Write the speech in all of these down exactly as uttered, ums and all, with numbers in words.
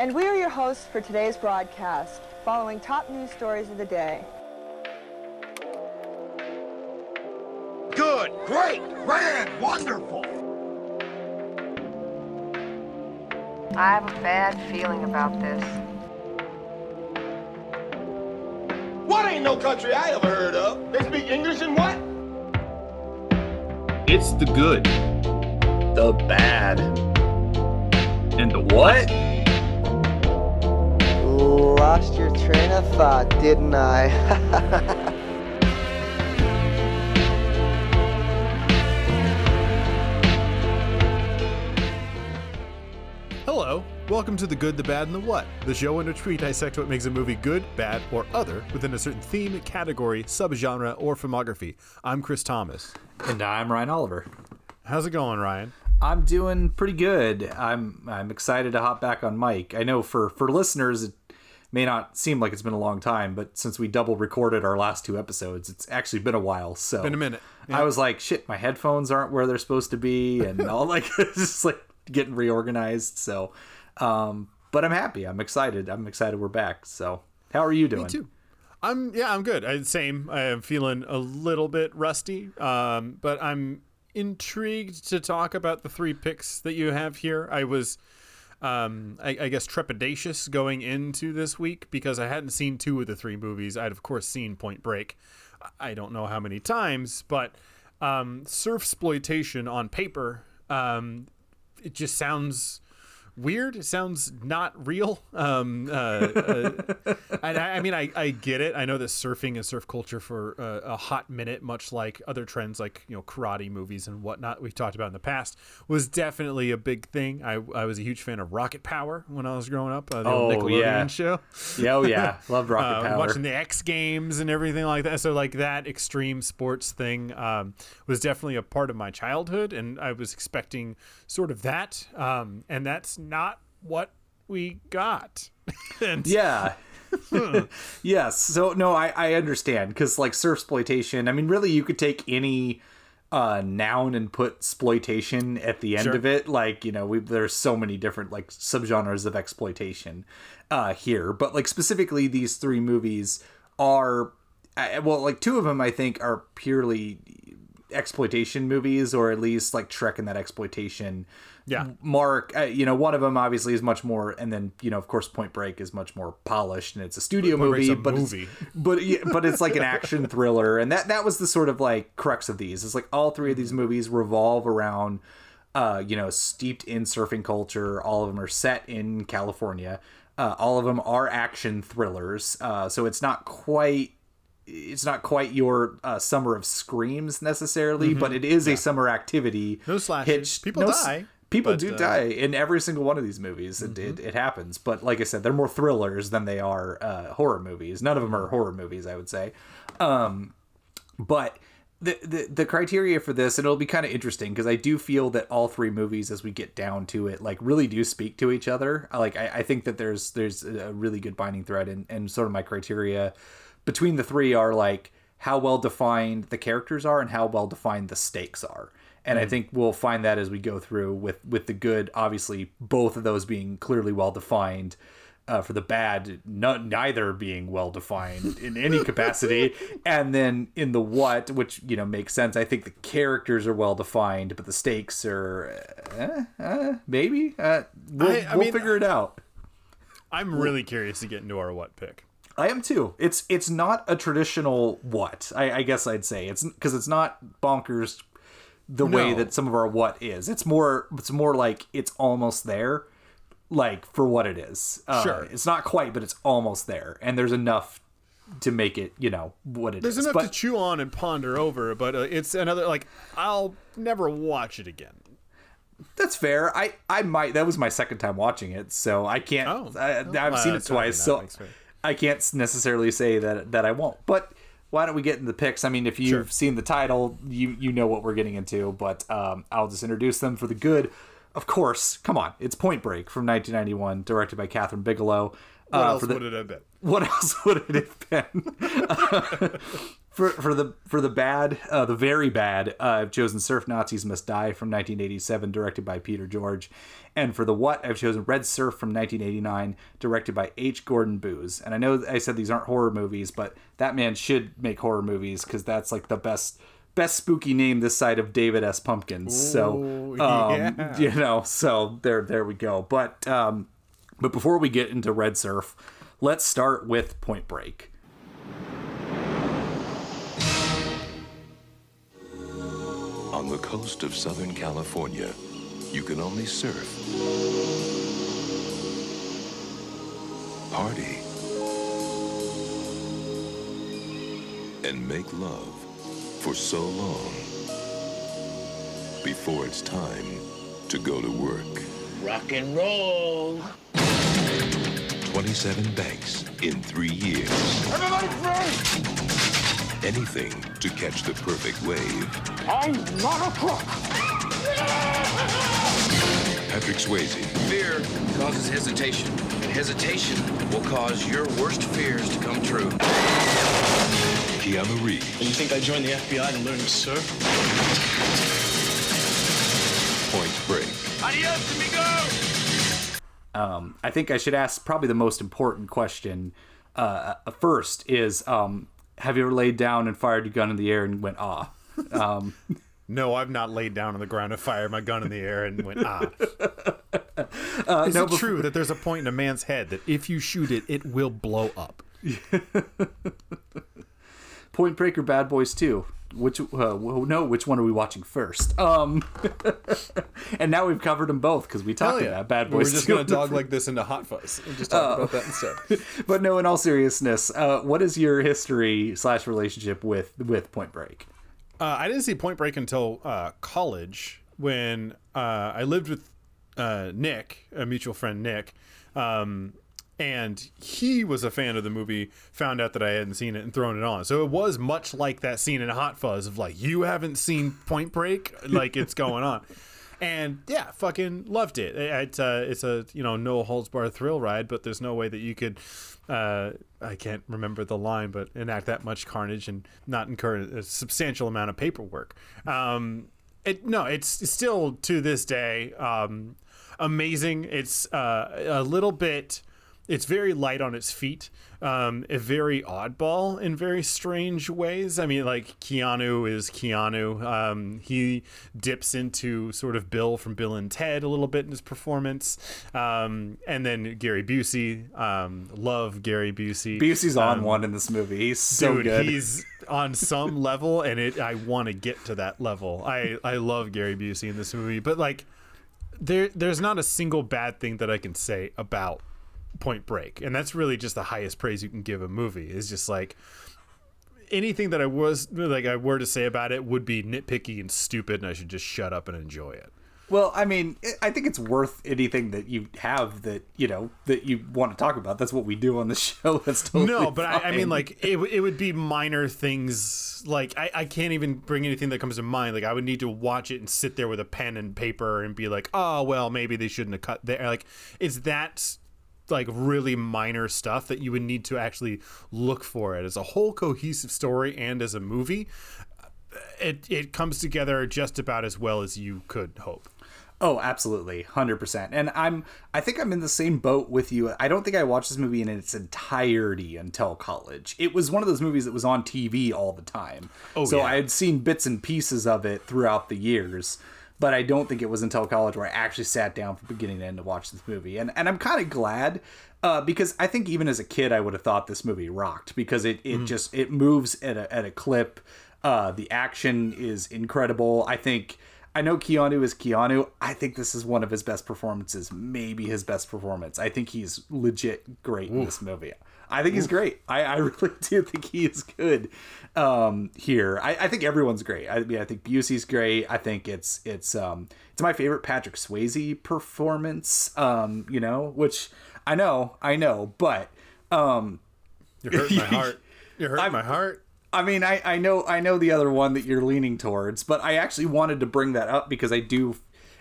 And we are your hosts for today's broadcast, following top news stories of the day. Good, great, grand, wonderful. I have a bad feeling about this. What ain't no country I ever heard of? They speak English and what? It's the good, the bad, and the what? Lost your train of thought, didn't I? Hello, welcome to The Good, The Bad, and The What!, the show in which we dissect what makes a movie good, bad, or other within a certain theme, category, subgenre, or filmography. I'm Chris Thomas. And I'm Ryan Oliver. How's it going, Ryan? I'm doing pretty good. I'm I'm excited to hop back on mic. I know for, for listeners, it may not seem like it's been a long time, but since we double recorded our last two episodes, it's actually been a while. So been a minute. Yeah. I was like, shit, my headphones aren't where they're supposed to be, and all like just like getting reorganized. So, um, but I'm happy. I'm excited. I'm excited we're back. So, how are you doing? Me too. I'm yeah, I'm good. I, same. I'm feeling a little bit rusty, um, but I'm intrigued to talk about the three picks that you have here. I was, um, I, I guess, trepidatious going into this week because I hadn't seen two of the three movies. I'd, of course, seen Point Break. I don't know how many times, but um, surfsploitation on paper, um, it just sounds weird. It sounds not real. Um, uh, uh, and I, I mean, I, I get it. I know that surfing and surf culture for uh, a hot minute, much like other trends like, you know, karate movies and whatnot we've talked about in the past, was definitely a big thing. I, I was a huge fan of Rocket Power when I was growing up. Uh, the oh, Nickelodeon yeah. show. Yeah, oh, yeah. Loved Rocket uh, Power. Watching the X Games and everything like that. So, like, that extreme sports thing um, was definitely a part of my childhood, and I was expecting sort of that. Um, and that's not what we got. and- yeah. yes. So no, I, I understand. Cause like surfsploitation, I mean, really you could take any uh, noun and put sploitation at the end sure. of it. Like, you know, we, there's so many different like subgenres of exploitation uh, here, but like specifically these three movies are, well, like two of them I think are purely exploitation movies, or at least like Trek in that exploitation yeah mark. Uh, you know, one of them obviously is much more, and then, you know, of course Point Break is much more polished and it's a studio Point movie, Break's a but movie. It's, but yeah, but it's like an action thriller, and that that was the sort of like crux of these. It's like all three of these movies revolve around uh you know, steeped in surfing culture. All of them are set in California. Uh, all of them are action thrillers. Uh, so it's not quite It's not quite your uh, summer of screams necessarily, mm-hmm. but it is yeah. a summer activity. No slashes. Hitched. People no, die. People but, do uh, die in every single one of these movies. Mm-hmm. It, it it happens. But like I said, they're more thrillers than they are uh, horror movies. None of them are horror movies, I would say. Um, but the, the, the criteria for this, and it'll be kind of interesting because I do feel that all three movies, as we get down to it, like really do speak to each other. Like I, I think that there's there's a really good binding thread, and, and sort of my criteria between the three are like how well defined the characters are and how well defined the stakes are. And mm-hmm. I think we'll find that as we go through with, with the good, obviously both of those being clearly well defined. Uh, for the bad, no, neither being well defined in any capacity. And then in the what, which, you know, makes sense. I think the characters are well defined, but the stakes are uh, uh, maybe uh, we'll, I, I we'll mean, figure it out. I'm really curious to get into our what pick. I am too. It's it's not a traditional what, I, I guess I'd say. It's because it's not bonkers the no. way that some of our what is. It's more it's more like it's almost there, like for what it is. Uh, sure. It's not quite, but it's almost there. And there's enough to make it, you know, what it there's is. There's enough but, to chew on and ponder over, but uh, it's another, like, I'll never watch it again. That's fair. I, I might. That was my second time watching it, so I can't. Oh. I, I've well, seen it twice, so I can't necessarily say that that I won't, but why don't we get in the picks? I mean, if you've sure. seen the title, you you know what we're getting into, but um, I'll just introduce them for the good. Of course, come on, it's Point Break from nineteen ninety-one, directed by Kathryn Bigelow. What uh, else for the, would it have been? What else would it have been? For for the for the bad, uh, the very bad, uh, I've chosen Surf Nazis Must Die from nineteen eighty-seven, directed by Peter George. And for the what, I've chosen Red Surf from nineteen eighty-nine, directed by H. Gordon Booz. And I know I said these aren't horror movies, but that man should make horror movies, because that's like the best best spooky name this side of David S. Pumpkins. Ooh, so, um, yeah. you know, so there there we go. But um, but before we get into Red Surf, let's start with Point Break. On the coast of Southern California, you can only surf, party, and make love for so long before it's time to go to work. Rock and roll! twenty-seven banks in three years. Everybody free! Anything to catch the perfect wave. I'm not a crook. Patrick Swayze. Fear causes hesitation, and hesitation will cause your worst fears to come true. Keanu Reeves. And you think I joined the F B I to learn to surf? Point Break. Adios, amigos. Um, I think I should ask probably the most important question uh, first is. Um, Have you ever laid down and fired your gun in the air and went, ah? Um, no, I've not laid down on the ground and fired my gun in the air and went, ah. Uh, Is no, it before... true that there's a point in a man's head that if you shoot it, it will blow up? Point Break or Bad Boys two? Which, uh, no, which one are we watching first? Um, and now we've covered them both because we talked yeah. about Bad Boys. We're just going to dog like this into Hot Fuzz and just talk uh, about that instead. But no, in all seriousness, uh, what is your history slash relationship with, with Point Break? Uh, I didn't see Point Break until uh, college when uh, I lived with uh, Nick, a mutual friend, Nick. Um, And he was a fan of the movie, found out that I hadn't seen it, and thrown it on. So it was much like that scene in Hot Fuzz of like, you haven't seen Point Break? Like, it's going on. And yeah, fucking loved it. It's a, it's a you know, no holds barred thrill ride, but there's no way that you could, uh, I can't remember the line, but enact that much carnage and not incur a substantial amount of paperwork. Um, it, no, it's still to this day um, amazing. It's uh, a little bit... It's very light on its feet, um, a very oddball in very strange ways. I mean, like, Keanu is Keanu. Um, he dips into sort of Bill from Bill and Ted a little bit in his performance. Um, and then Gary Busey. Um, love Gary Busey. Busey's um, on one in this movie. He's so dude, good. He's on some level, and it. I want to get to that level. I, I love Gary Busey in this movie. But, like, there there's not a single bad thing that I can say about Point Break, and that's really just the highest praise you can give a movie. Is just like anything that I was like I were to say about it would be nitpicky and stupid, and I should just shut up and enjoy it. Well, I mean, I think it's worth anything that you have that you know that you want to talk about. That's what we do on the show. That's totally no, but I, I mean, like it, it would be minor things. Like I, I can't even bring anything that comes to mind. Like I would need to watch it and sit there with a pen and paper and be like, oh well, maybe they shouldn't have cut there. Like it's that. Like really minor stuff that you would need to actually look for it as a whole cohesive story and as a movie. It it comes together just about as well as you could hope. Oh, absolutely, one hundred percent. And I'm I think I'm in the same boat with you. I don't think I watched this movie in its entirety until college. It was one of those movies that was on T V all the time. Oh, so yeah. I had seen bits and pieces of it throughout the years. But I don't think it was until college where I actually sat down from beginning to end to watch this movie. And and I'm kind of glad uh, because I think even as a kid, I would have thought this movie rocked because it, it mm. just it moves at a, at a clip. Uh, the action is incredible. I think I know Keanu is Keanu. I think this is one of his best performances, maybe his best performance. I think he's legit great Oof. in this movie. I think he's great. I, I really do think he is good um, here. I, I think everyone's great. I mean, I think Busey's great. I think it's it's um, it's my favorite Patrick Swayze performance. Um, you know, which I know, I know, but um, you hurt my heart. You hurt my heart. I mean, I, I know, I know the other one that you're leaning towards, but I actually wanted to bring that up because I do.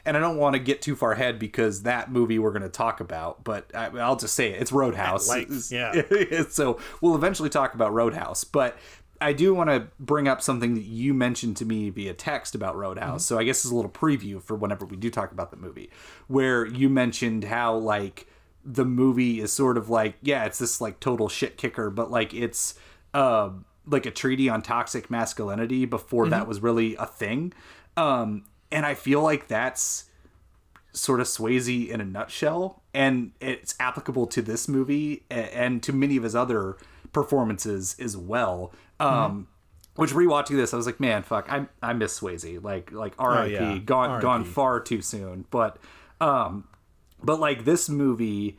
And I don't want to get too far ahead because that movie we're going to talk about, but I, I'll just say it. It's Roadhouse. Like, yeah. So we'll eventually talk about Roadhouse, but I do want to bring up something that you mentioned to me via text about Roadhouse. Mm-hmm. So I guess it's a little preview for whenever we do talk about the movie, where you mentioned how like the movie is sort of like, yeah, it's this like total shit kicker, but like it's uh, like a treaty on toxic masculinity before mm-hmm. that was really a thing. Um, and I feel like that's sort of Swayze in a nutshell, and it's applicable to this movie and to many of his other performances as well. Um, mm-hmm. Which rewatching this, I was like, man, fuck, I I miss Swayze. Like like R I P, oh, yeah. gone R I P. Gone far too soon. But um, but like this movie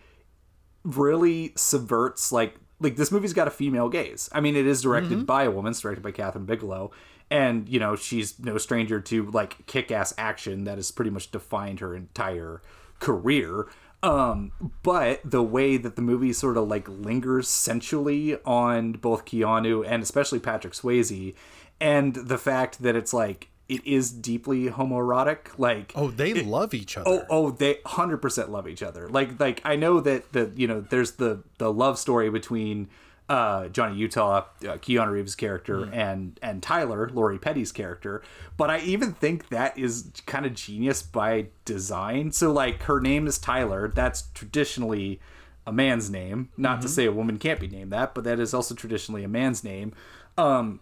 really subverts like like this movie's got a female gaze. I mean, it is directed mm-hmm. by a woman. It's directed by Kathryn Bigelow. And, you know, she's no stranger to, like, kick-ass action that has pretty much defined her entire career. Um, but the way that the movie sort of, like, lingers sensually on both Keanu and especially Patrick Swayze, and the fact that it's, like, it is deeply homoerotic. Like, oh, they it, love each other. Oh, oh, they one hundred percent love each other. Like, like I know that, the you know, there's the, the love story between... Uh, Johnny Utah, uh, Keanu Reeves' character, mm. and and Tyler, Lori Petty's character. But I even think that is kind of genius by design. So, like, her name is Tyler. That's traditionally a man's name. Not mm-hmm. to say a woman can't be named that, but that is also traditionally a man's name. Um,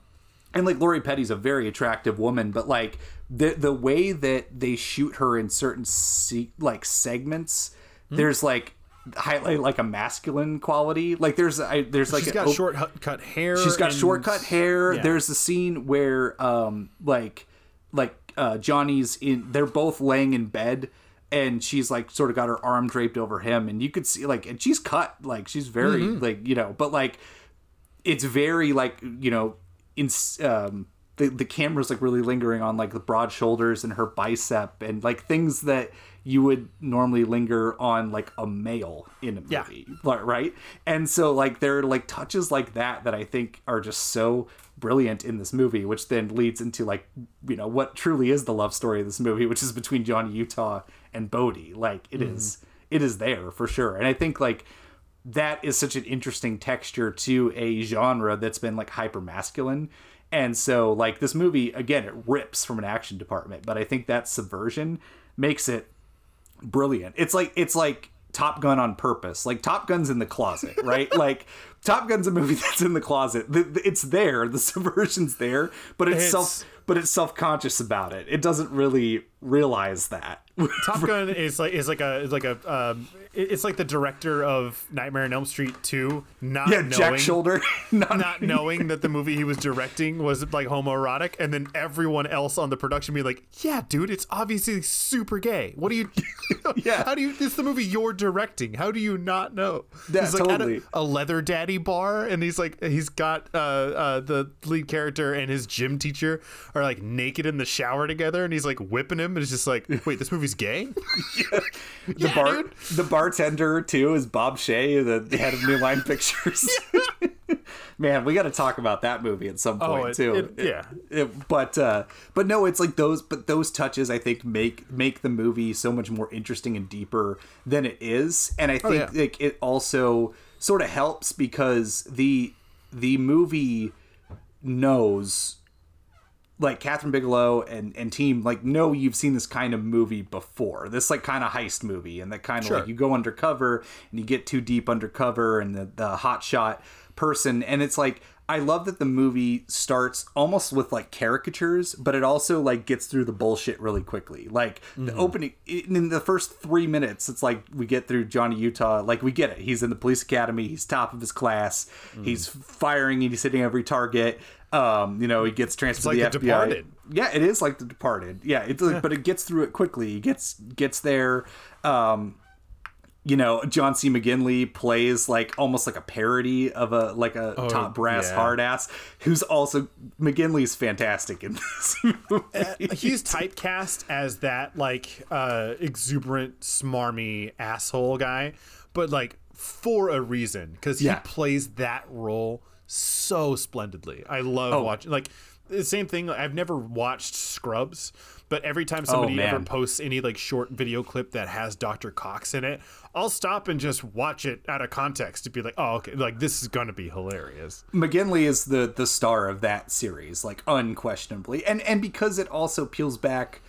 and, like, Lori Petty's a very attractive woman, but, like, the the way that they shoot her in certain, se- like, segments, mm. there's, like, highlight like a masculine quality. Like there's I, there's like she's got op- shortcut hair. She's got and... shortcut hair. Yeah. There's a scene where um like like uh, Johnny's in. They're both laying in bed, and she's like sort of got her arm draped over him, and you could see like and she's cut like she's very mm-hmm. like you know, but like it's very like you know in um the the camera's like really lingering on like the broad shoulders and her bicep and like things that you would normally linger on like a male in a movie, yeah. right? And so like there are like touches like that that I think are just so brilliant in this movie, which then leads into like, you know, what truly is the love story of this movie, which is between Johnny Utah and Bodhi. Like it mm. is, it is there for sure. And I think like that is such an interesting texture to a genre that's been like hyper masculine. And so like this movie, again, it rips from an action department, but I think that subversion makes it brilliant. It's like it's like Top Gun on purpose. Like Top Gun's in the closet, right? Like Top Gun's a movie that's in the closet. The, the, it's there. The subversion's there, but it's, it's self but it's self-conscious about it. It doesn't really realize that. Top Gun is like is like a is like a um, it's like the director of Nightmare on Elm Street two not yeah, knowing Jack Shoulder not, not knowing that the movie he was directing was like homoerotic, and then everyone else on the production be like, yeah, dude, it's obviously super gay. What do you? yeah, how do you? It's the movie you're directing. How do you not know? Yeah, he's like totally. at a, a leather daddy bar, and he's like he's got uh, uh, the lead character and his gym teacher are like naked in the shower together, and he's like whipping him, and it's just like, wait, this movie. He's gay. yeah. The, yeah, bar- the bartender too is Bob Shea, the head of New Line Pictures. yeah. Man, we got to talk about that movie at some point oh, it, too. It, it, yeah, it, but uh, but no, it's like those. But those touches, I think, make make the movie so much more interesting and deeper than it is. And I think oh, yeah. like it also sort of helps because the the movie knows. Like Kathryn Bigelow and, and team, like, no, you've seen this kind of movie before. This like kind of heist movie, and that kind of sure. like you go undercover and you get too deep undercover, and the the hotshot person. And it's like I love that the movie starts almost with like caricatures, but it also like gets through the bullshit really quickly. Like mm-hmm. the opening in the first three minutes, it's like we get through Johnny Utah. Like we get it. He's in the police academy. He's top of his class. Mm. He's firing and he's hitting every target. Um, you know, he gets transferred it's like to the, the F B I. Departed. Yeah, it is like The Departed. Yeah, it's like, but it gets through it quickly. He gets gets there. Um, you know, John C. McGinley plays like almost like a parody of a like a oh, top brass yeah. hard ass who's also McGinley's fantastic in this movie. Uh, he's typecast as that like uh, exuberant, smarmy asshole guy, but like for a reason because he yeah. plays that role. So splendidly. I love oh. watching like the same thing. I've never watched Scrubs, but every time somebody oh, ever posts any like short video clip that has Doctor Cox in it, I'll stop and just watch it out of context to be like, oh, okay, like this is going to be hilarious. McGinley is the the star of that series, like unquestionably. And and because it also peels back,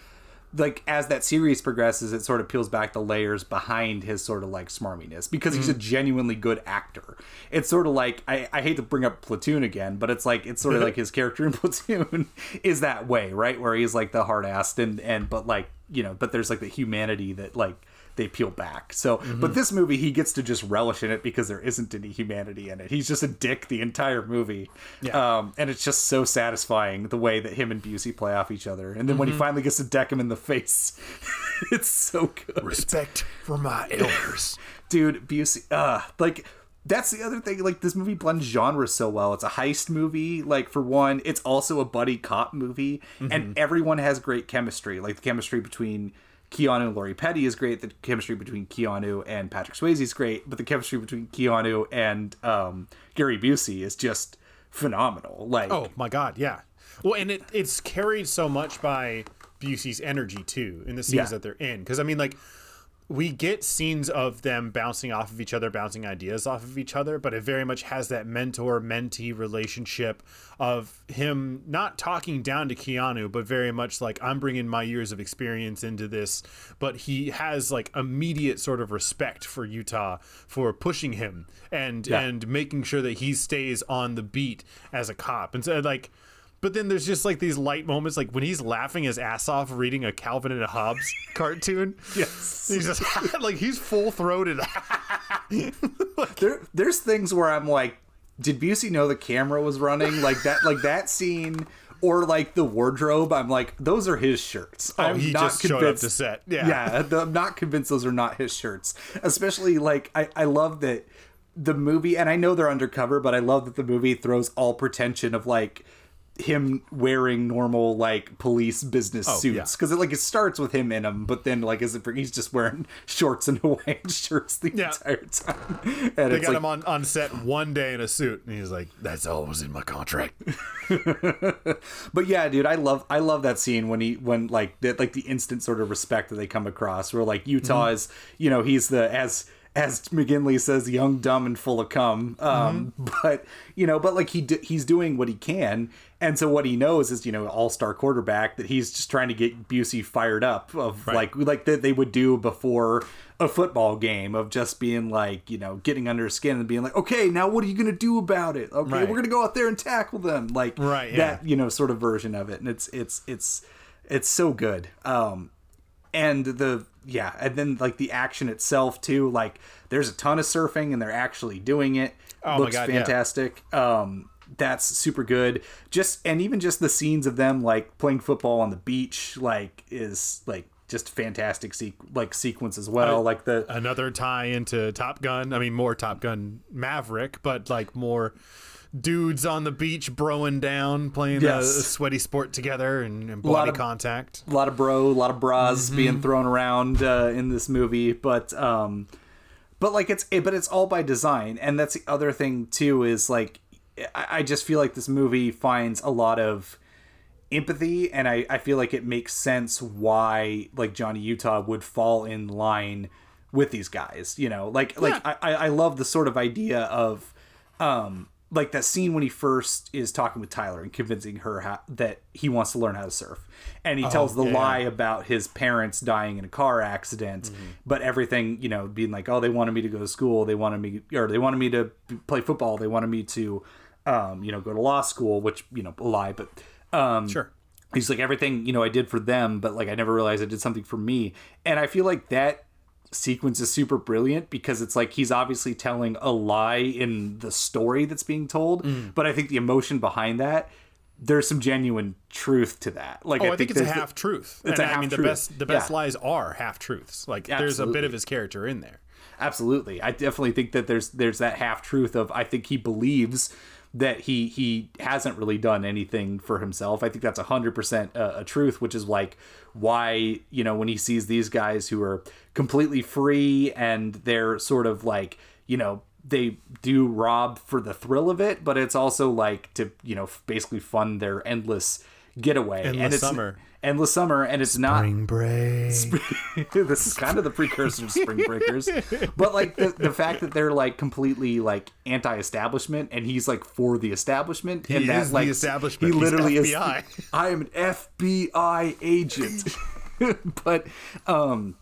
like as that series progresses, it sort of peels back the layers behind his sort of like smarminess, because he's mm-hmm. a genuinely good actor. It's sort of like, I, I hate to bring up Platoon again, but it's like, it's sort of like his character in Platoon is that way, right? Where he's like the hard-assed and, and, but like, you know, but there's like the humanity that like they peel back. So, mm-hmm. but this movie, he gets to just relish in it because there isn't any humanity in it. He's just a dick the entire movie. Yeah. Um, and it's just so satisfying the way that him and Busey play off each other. And then mm-hmm. when he finally gets to deck him in the face, it's so good. Respect for my elders. Dude, Busey, uh, like... that's the other thing. Like, this movie blends genres so well. It's a heist movie, like, for one. It's also a buddy cop movie. Mm-hmm. And everyone has great chemistry. Like, the chemistry between Keanu and Lori Petty is great. The chemistry between Keanu and Patrick Swayze is great. But the chemistry between Keanu and um, Gary Busey is just phenomenal. Like, oh, my God, yeah. Well, and it, it's carried so much by Busey's energy, too, in the scenes yeah. that they're in. Because, I mean, like... we get scenes of them bouncing off of each other, bouncing ideas off of each other, but it very much has that mentor-mentee relationship of him not talking down to Keanu, but very much like, I'm bringing my years of experience into this, but he has like immediate sort of respect for Utah for pushing him and yeah. and making sure that he stays on the beat as a cop. And so like, but then there's just like these light moments, like when he's laughing his ass off reading a Calvin and Hobbes cartoon. Yes, he's just like, he's full throated. Like, there, there's things where I'm like, did Busey know the camera was running? Like that, like that scene, or like the wardrobe. I'm like, those are his shirts. Oh, I'm he not just convinced, showed up to set. Yeah, yeah. The, I'm not convinced those are not his shirts. Especially like, I, I love that the movie, and I know they're undercover, but I love that the movie throws all pretension of like him wearing normal like police business oh, suits, because yeah. it like it starts with him in them, but then like as it he's just wearing shorts and Hawaiian shirts the yeah. entire time. And they it's got like, him on on set one day in a suit, and he's like, "That's always in my contract." But yeah, dude, I love I love that scene when he when like that like the instant sort of respect that they come across, where like Utah mm-hmm. is, you know, he's the as. as McGinley says, young, dumb, and full of cum. Um, mm-hmm. But, you know, but like he d- he's doing what he can. And so what he knows is, you know, all-star quarterback, that he's just trying to get Busey fired up of right. like, like that they would do before a football game, of just being like, you know, getting under his skin and being like, okay, now what are you going to do about it? Okay, right. we're going to go out there and tackle them. Like right, that, yeah. you know, sort of version of it. And it's, it's, it's, it's so good. Um, and the, Yeah, and then, like, the action itself, too. Like, there's a ton of surfing, and they're actually doing it. Oh, Looks my God, fantastic. Yeah. Um, that's super good. Just And even just the scenes of them, like, playing football on the beach, like, is, like, just fantastic, se- like, sequence as well. Uh, like the Another tie into Top Gun. I mean, more Top Gun Maverick, but, like, more dudes on the beach broing down, playing yes. a, a sweaty sport together, and, and body a of, contact. A lot of bro, a lot of bras mm-hmm. being thrown around uh, in this movie, but um, but like it's but it's all by design, and that's the other thing too. Is like I, I just feel like this movie finds a lot of empathy, and I, I feel like it makes sense why like Johnny Utah would fall in line with these guys. You know, like yeah. like I I love the sort of idea of um. like that scene when he first is talking with Tyler and convincing her how, that he wants to learn how to surf. And he oh, tells the yeah. lie about his parents dying in a car accident, mm-hmm. but everything, you know, being like, oh, they wanted me to go to school. They wanted me, or they wanted me to play football. They wanted me to, um, you know, go to law school, which, you know, a lie, but, um, sure. he's like, everything, you know, I did for them, but like, I never realized I did something for me. And I feel like that sequence is super brilliant, because it's like he's obviously telling a lie in the story that's being told, mm. but I think the emotion behind that, there's some genuine truth to that. Like, oh, I, I think, think it's a half truth. It's and a I half mean, truth. The best, the best yeah. lies are half truths. Like, Absolutely. There's a bit of his character in there. Absolutely, I definitely think that there's there's that half truth of I think he believes that he he hasn't really done anything for himself. I think that's one hundred percent a, a truth, which is like why, you know, when he sees these guys who are completely free and they're sort of like, you know, they do rob for the thrill of it, but it's also like to, you know, basically fund their endless getaway. Endless and it's, summer. Endless summer. And it's not spring break. Sp- this is kind of the precursor to Spring Breakers. But like the, the fact that they're like completely like anti-establishment and he's like for the establishment. He and is that, like, the establishment. He literally he's F B I. Is. I am an F B I agent. But, um,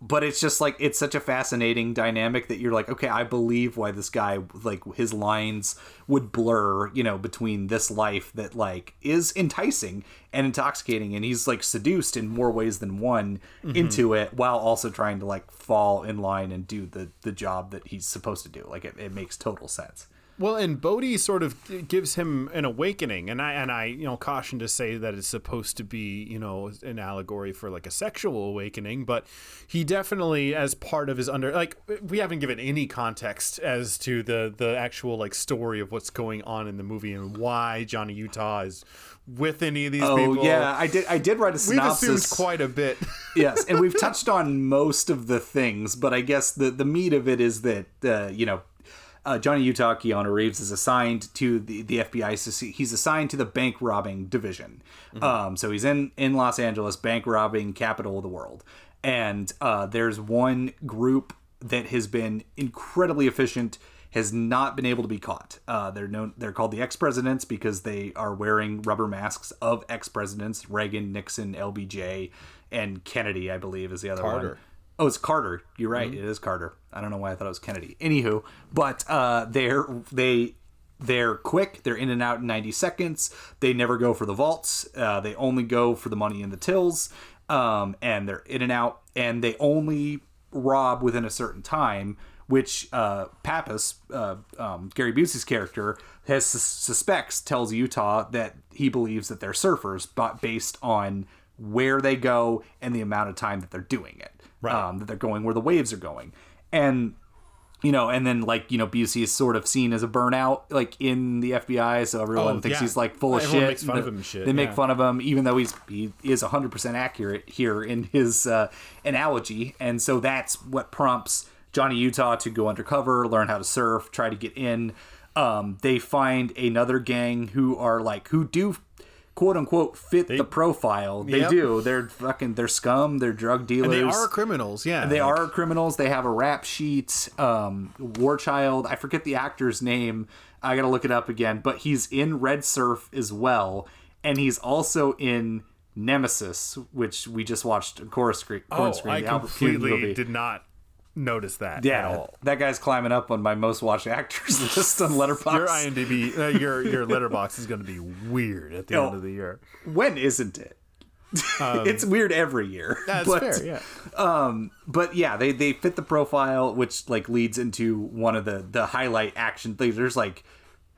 But it's just like, it's such a fascinating dynamic that you're like, okay, I believe why this guy, like his lines would blur, you know, between this life that like is enticing and intoxicating. And he's like seduced in more ways than one mm-hmm. into it, while also trying to like fall in line and do the, the job that he's supposed to do. Like it, it makes total sense. Well, and Bodhi sort of gives him an awakening, and I and I, you know, caution to say that it's supposed to be, you know, an allegory for like a sexual awakening, but he definitely, as part of his under, like we haven't given any context as to the the actual like story of what's going on in the movie and why Johnny Utah is with any of these oh, people. Oh yeah, I did. I did write a synopsis. We've assumed quite a bit. Yes, and we've touched on most of the things, but I guess the the meat of it is that uh, you know. Uh, Johnny Utah, Keanu Reeves, is assigned to the, the F B I. He's assigned to the bank robbing division. Mm-hmm. Um, so he's in, in Los Angeles, bank robbing capital of the world. And uh, there's one group that has been incredibly efficient, has not been able to be caught. Uh, they're known. They're called the Ex-Presidents because they are wearing rubber masks of ex-presidents. Reagan, Nixon, L B J, and Kennedy, I believe, is the other Carter. one. Oh, it's Carter. You're right. Mm-hmm. It is Carter. I don't know why I thought it was Kennedy. Anywho, but uh, they're they they're quick. They're in and out in ninety seconds. They never go for the vaults. Uh, they only go for the money in the tills, um, and they're in and out. And they only rob within a certain time, which uh, Pappas, uh, um, Gary Busey's character, has sus- suspects tells Utah that he believes that they're surfers, but based on where they go and the amount of time that they're doing it. Right. Um, that they're going where the waves are going. And, you know, and then like, you know, Busey is sort of seen as a burnout, like in the F B I. So everyone oh, thinks yeah. he's like full of everyone shit. Makes fun of him and shit. They yeah. make fun of him, even though he's, he is a hundred percent accurate here in his uh, analogy. And so that's what prompts Johnny Utah to go undercover, learn how to surf, try to get in. Um, they find another gang who are like, who do quote unquote fit they, the profile. They yep. do. They're fucking, they're scum. They're drug dealers. And they are criminals. Yeah. They like, are criminals. They have a rap sheet. Um, Warchild. I forget the actor's name. I got to look it up again, but he's in Red Surf as well. And he's also in Nemesis, which we just watched a Chorus Screen. Oh, screen, I completely did not notice that yeah, at all. That guy's climbing up on my most watched actors list on Letterboxd. Your I M D B, uh, your your Letterboxd is going to be weird at the no, end of the year. When isn't it? Um, it's weird every year. That's but, fair. Yeah. Um. But yeah, they they fit the profile, which like leads into one of the the highlight action things. There's like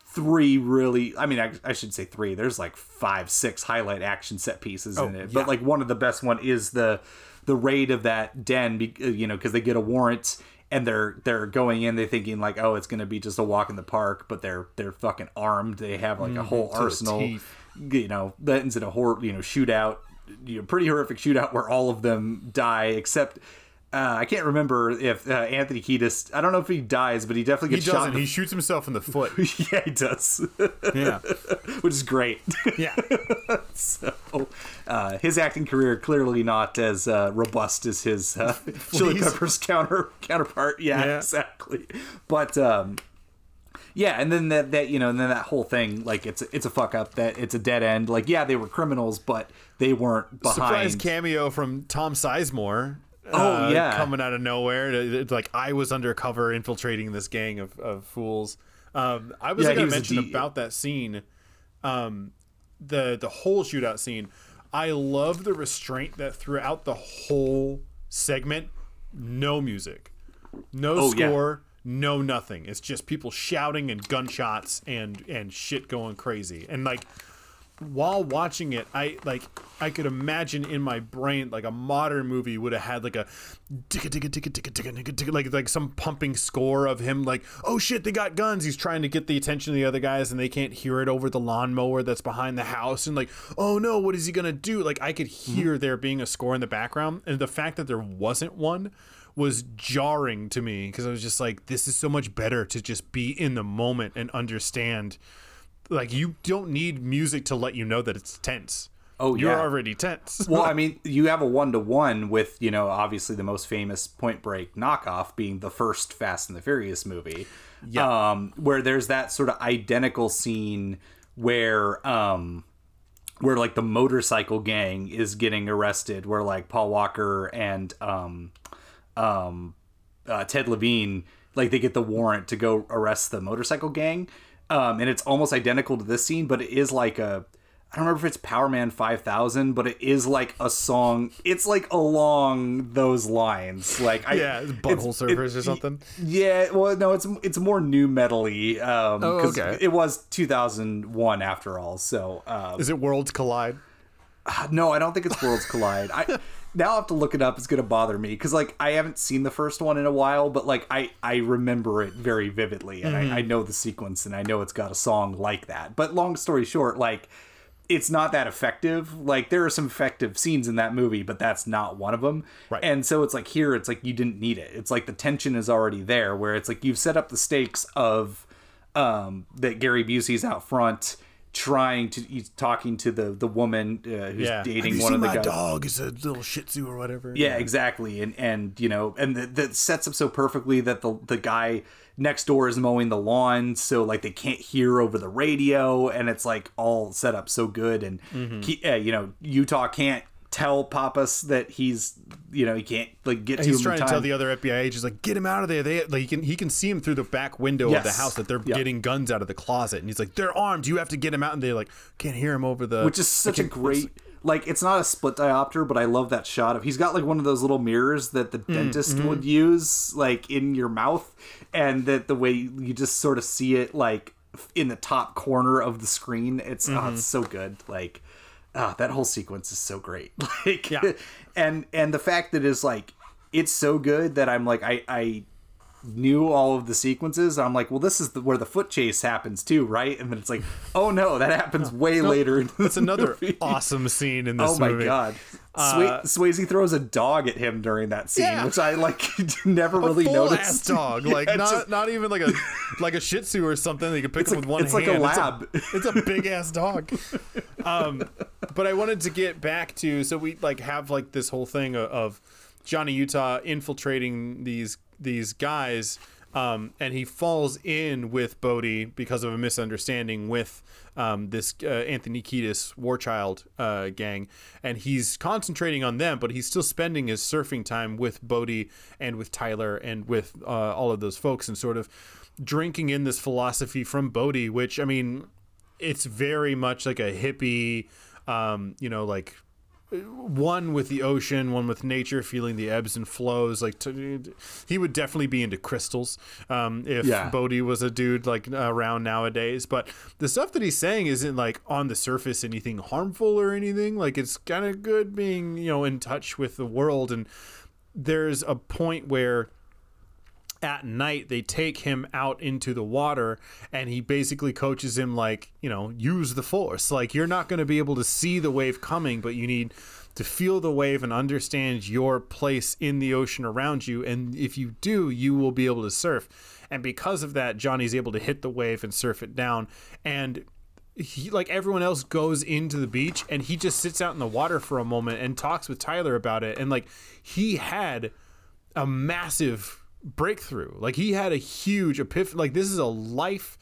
three really. I mean, I, I should say three. There's like five, six highlight action set pieces oh, in it. Yeah. But like one of the best one is the. the raid of that den, you know, because they get a warrant and they're they're going in. They're thinking like, oh, it's going to be just a walk in the park, but they're they're fucking armed. They have like mm, a whole arsenal. You know, that ends in a hor- you know shootout, you know, pretty horrific shootout where all of them die except. Uh, I can't remember if uh, Anthony Kiedis, I don't know if he dies, but he definitely gets he shot. In the, he shoots himself in the foot. Yeah, he does. Yeah. Which is great. Yeah. So uh, his acting career, clearly not as uh, robust as his uh, Chili Peppers counter, counterpart. Yeah, yeah, exactly. But um, yeah, and then that, that, you know, and then that whole thing, like it's, it's a fuck up, that it's a dead end. Like, yeah, they were criminals, but they weren't behind. Surprise cameo from Tom Sizemore. Oh uh, yeah, coming out of nowhere, it's like I was undercover infiltrating this gang of, of fools. Um, I was yeah, going to mention D- about that scene, um, the the whole shootout scene. I love the restraint that throughout the whole segment, no music, no oh, score, yeah. no nothing. It's just people shouting and gunshots and and shit going crazy and like. While watching it, I like I could imagine in my brain like a modern movie would have had like a ticka ticka ticka ticka ticka ticka like like some pumping score of him like, oh shit, they got guns, he's trying to get the attention of the other guys and they can't hear it over the lawnmower that's behind the house and like, oh no, what is he gonna do? Like I could hear there being a score in the background, and the fact that there wasn't one was jarring to me because I was just like, this is so much better to just be in the moment and understand. Like, you don't need music to let you know that it's tense. Oh, You're yeah. already tense. Well, I mean, you have a one-to-one with, you know, obviously the most famous Point Break knockoff being the first Fast and the Furious movie. Yeah. Um, where there's that sort of identical scene where, um, where like, the motorcycle gang is getting arrested, where, like, Paul Walker and um, um, uh, Ted Levine, like, they get the warrant to go arrest the motorcycle gang. Um, and it's almost identical to this scene, but it is like a... I don't remember if it's Power Man five thousand, but it is like a song. It's like along those lines. Like, I, yeah, Butthole Surfers it, or something. Yeah, well, no, it's it's more new metal-y. Um, oh, okay. It was two thousand one after all. So um, is it Worlds Collide? No, I don't think it's Worlds Collide. I now I'll have to look it up. It's gonna bother me because like I haven't seen the first one in a while, but like I I remember it very vividly, and mm. I, I know the sequence, and I know it's got a song like that. But long story short, like. It's not that effective. Like, there are some effective scenes in that movie, but that's not one of them. Right. And so it's like here, it's like you didn't need it. It's like the tension is already there, where it's like you've set up the stakes of um, that Gary Busey's out front trying to, he's talking to the the woman uh, who's yeah. dating one of the guys. Have you seen my dog? It's a little Shih Tzu or whatever. Yeah, yeah. exactly. And, and you know, and that sets up so perfectly that the the guy next door is mowing the lawn, so like they can't hear over the radio, and it's like all set up so good. And mm-hmm. uh, you know, Utah can't tell Pappas that he's, you know, he can't like get and to he's him trying in time. To tell the other F B I agents like, get him out of there. They like he can he can see him through the back window yes. of the house that they're yep. getting guns out of the closet, and he's like, they're armed. You have to get him out, and they're like, can't hear him over the which is such a great. Like, it's not a split diopter, but I love that shot of... He's got, like, one of those little mirrors that the mm, dentist mm-hmm. would use, like, in your mouth. And that the way you just sort of see it, like, in the top corner of the screen. It's, mm-hmm. oh, it's so good. Like, oh, that whole sequence is so great. Like, yeah. and, and the fact that it's, like, it's so good that I'm, like, I... I knew all of the sequences. I'm like, well, this is the, where the foot chase happens too, right? And then it's like, oh no, that happens way no, later. In that's another movie. Awesome scene in this movie. Oh my movie. God. Uh, Sway- Swayze throws a dog at him during that scene, yeah. which I like never a really noticed. Ass dog, like yeah, not just... not even like a like a Shih Tzu or something that you can pick it's up like, with one it's hand. It's like a lab. It's a, it's a big ass dog. Um, but I wanted to get back to so we like have like this whole thing of, of Johnny Utah infiltrating these. these guys um and he falls in with Bodhi because of a misunderstanding with um this uh, Anthony Kiedis Warchild uh gang, and he's concentrating on them, but he's still spending his surfing time with Bodhi and with Tyler and with uh, all of those folks, and sort of drinking in this philosophy from Bodhi, which I mean it's very much like a hippie um you know like one with the ocean, one with nature, feeling the ebbs and flows. Like t- he would definitely be into crystals um, if yeah. Bodhi was a dude like around nowadays. But the stuff that he's saying isn't like on the surface anything harmful or anything. Like it's kind of good being, you know, in touch with the world. And there's a point where at night they take him out into the water, and he basically coaches him like, you know, use the force. Like, you're not going to be able to see the wave coming, but you need to feel the wave and understand your place in the ocean around you, and if you do, you will be able to surf. And because of that, Johnny's able to hit the wave and surf it down, and he, like everyone else, goes into the beach, and he just sits out in the water for a moment and talks with Tyler about it. And like, he had a massive breakthrough. Like, he had a huge epiphany. Like, this is a life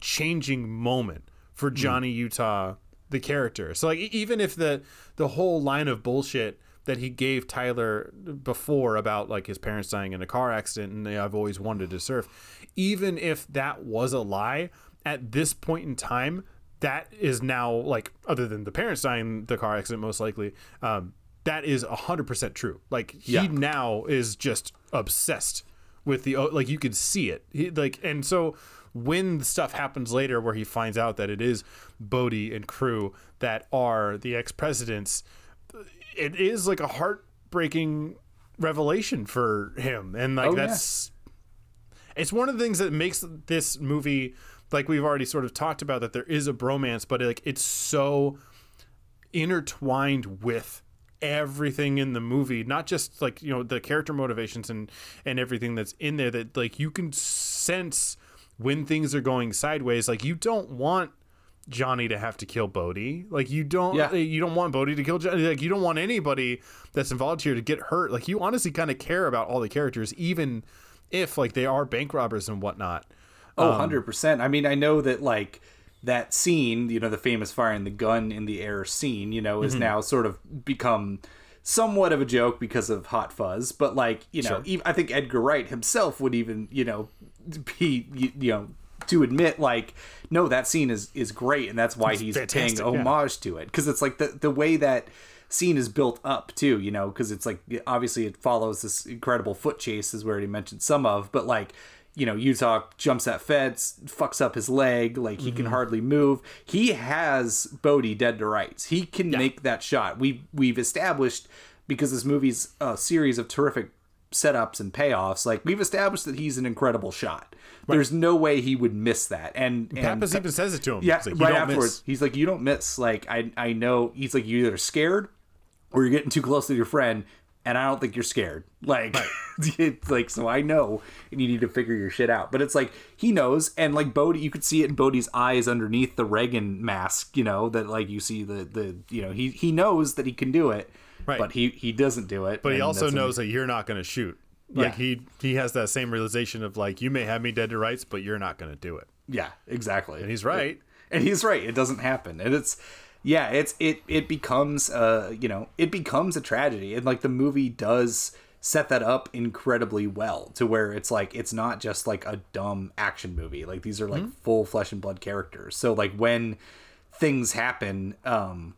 changing moment for Johnny mm. Utah, the character. So like, even if the the whole line of bullshit that he gave Tyler before about like his parents dying in a car accident and I've always wanted to surf, even if that was a lie, at this point in time, that is now, like, other than the parents dying in the car accident most likely, um that is a hundred percent true. Like, he yeah. now is just obsessed with the, like, you could see it. He, like, and so when the stuff happens later where he finds out that it is Bodhi and crew that are the ex-presidents, it is like a heartbreaking revelation for him. And like, oh, that's yeah. it's one of the things that makes this movie, like we've already sort of talked about, that there is a bromance, but like it's so intertwined with everything in the movie, not just like, you know, the character motivations and and everything that's in there, that like you can sense when things are going sideways. Like, you don't want Johnny to have to kill Bodhi. Like, you don't yeah. you don't want Bodhi to kill Johnny. Like, you don't want anybody that's involved here to get hurt. Like, you honestly kind of care about all the characters, even if like they are bank robbers and whatnot. Oh, um, one hundred percent. I mean, I know that like that scene, you know, the famous firing the gun in the air scene, you know, is mm-hmm. now sort of become somewhat of a joke because of Hot Fuzz. But like, you know, sure. even, I think Edgar Wright himself would even, you know, be, you, you know, to admit like, no, that scene is, is great. And that's why it's he's fantastic, paying homage yeah. to it. Cause it's like the, the way that scene is built up too, you know, cause it's like, obviously it follows this incredible foot chase, as we already mentioned some of, but like, you know, Utah jumps that fence, fucks up his leg. Like, he mm-hmm. can hardly move. He has Bodhi dead to rights. He can yeah. make that shot. We we've established, because this movie's a series of terrific setups and payoffs, like we've established that he's an incredible shot. Right. There's no way he would miss that. And, and Pappas even says it to him. Yeah, like, right afterwards, miss. He's like, "You don't miss." Like, I I know. He's like, "You're either scared or you're getting too close to your friend, and I don't think you're scared." Like, right. It's like, so I know, and you need to figure your shit out. But it's like, he knows, and like Bodhi, you could see it in Bodhi's eyes underneath the Reagan mask, you know, that like you see the, the you know, he, he knows that he can do it, right. but he, he doesn't do it. But he also knows that you're not going to shoot. Like yeah. he, he has that same realization of like, you may have me dead to rights, but you're not going to do it. Yeah, exactly. And he's right. It, and he's right. It doesn't happen. And it's, yeah, it's, it, it becomes, uh, you know, it becomes a tragedy. And like the movie does set that up incredibly well, to where it's like, it's not just like a dumb action movie. Like, these are like mm-hmm. full flesh and blood characters. So like when things happen, um,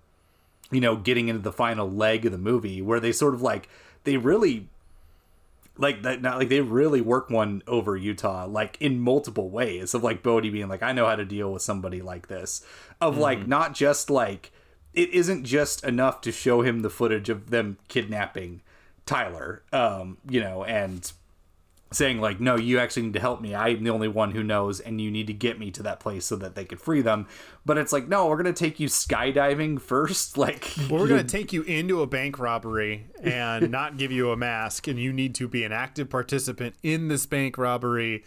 you know, getting into the final leg of the movie where they sort of like, they really like that, not like they really work one over Utah, like in multiple ways of like Bodhi being like, I know how to deal with somebody like this, of mm-hmm. like, not just like, it isn't just enough to show him the footage of them kidnapping Tyler, um, you know, and saying like, no, you actually need to help me. I'm the only one who knows, and you need to get me to that place so that they could free them. But it's like, no, we're going to take you skydiving first. Like, well, we're going to take you into a bank robbery and not give you a mask. And you need to be an active participant in this bank robbery.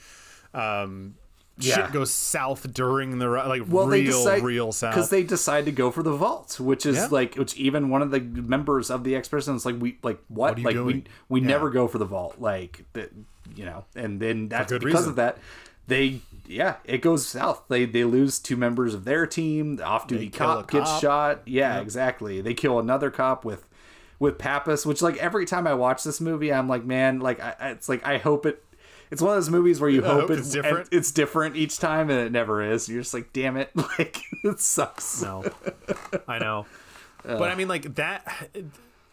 Um, Yeah. Shit goes south during the like well, real, decide, real south, because they decide to go for the vault, which is yeah. like, which even one of the members of the Ex-Presidents like, we like what, what are you like doing? we we yeah. never go for the vault, like that, you know, and then that's because reason. of that. They yeah, it goes south. They they lose two members of their team. The off-duty cop, cop gets shot. Yeah, yep. exactly. They kill another cop with with Pappas, which like every time I watch this movie, I'm like, man, like I, it's like I hope it. It's one of those movies where you hope, hope it's, it's different. It's different each time, and it never is. You're just like, damn it, like it sucks. No, I know, uh, but I mean, like that.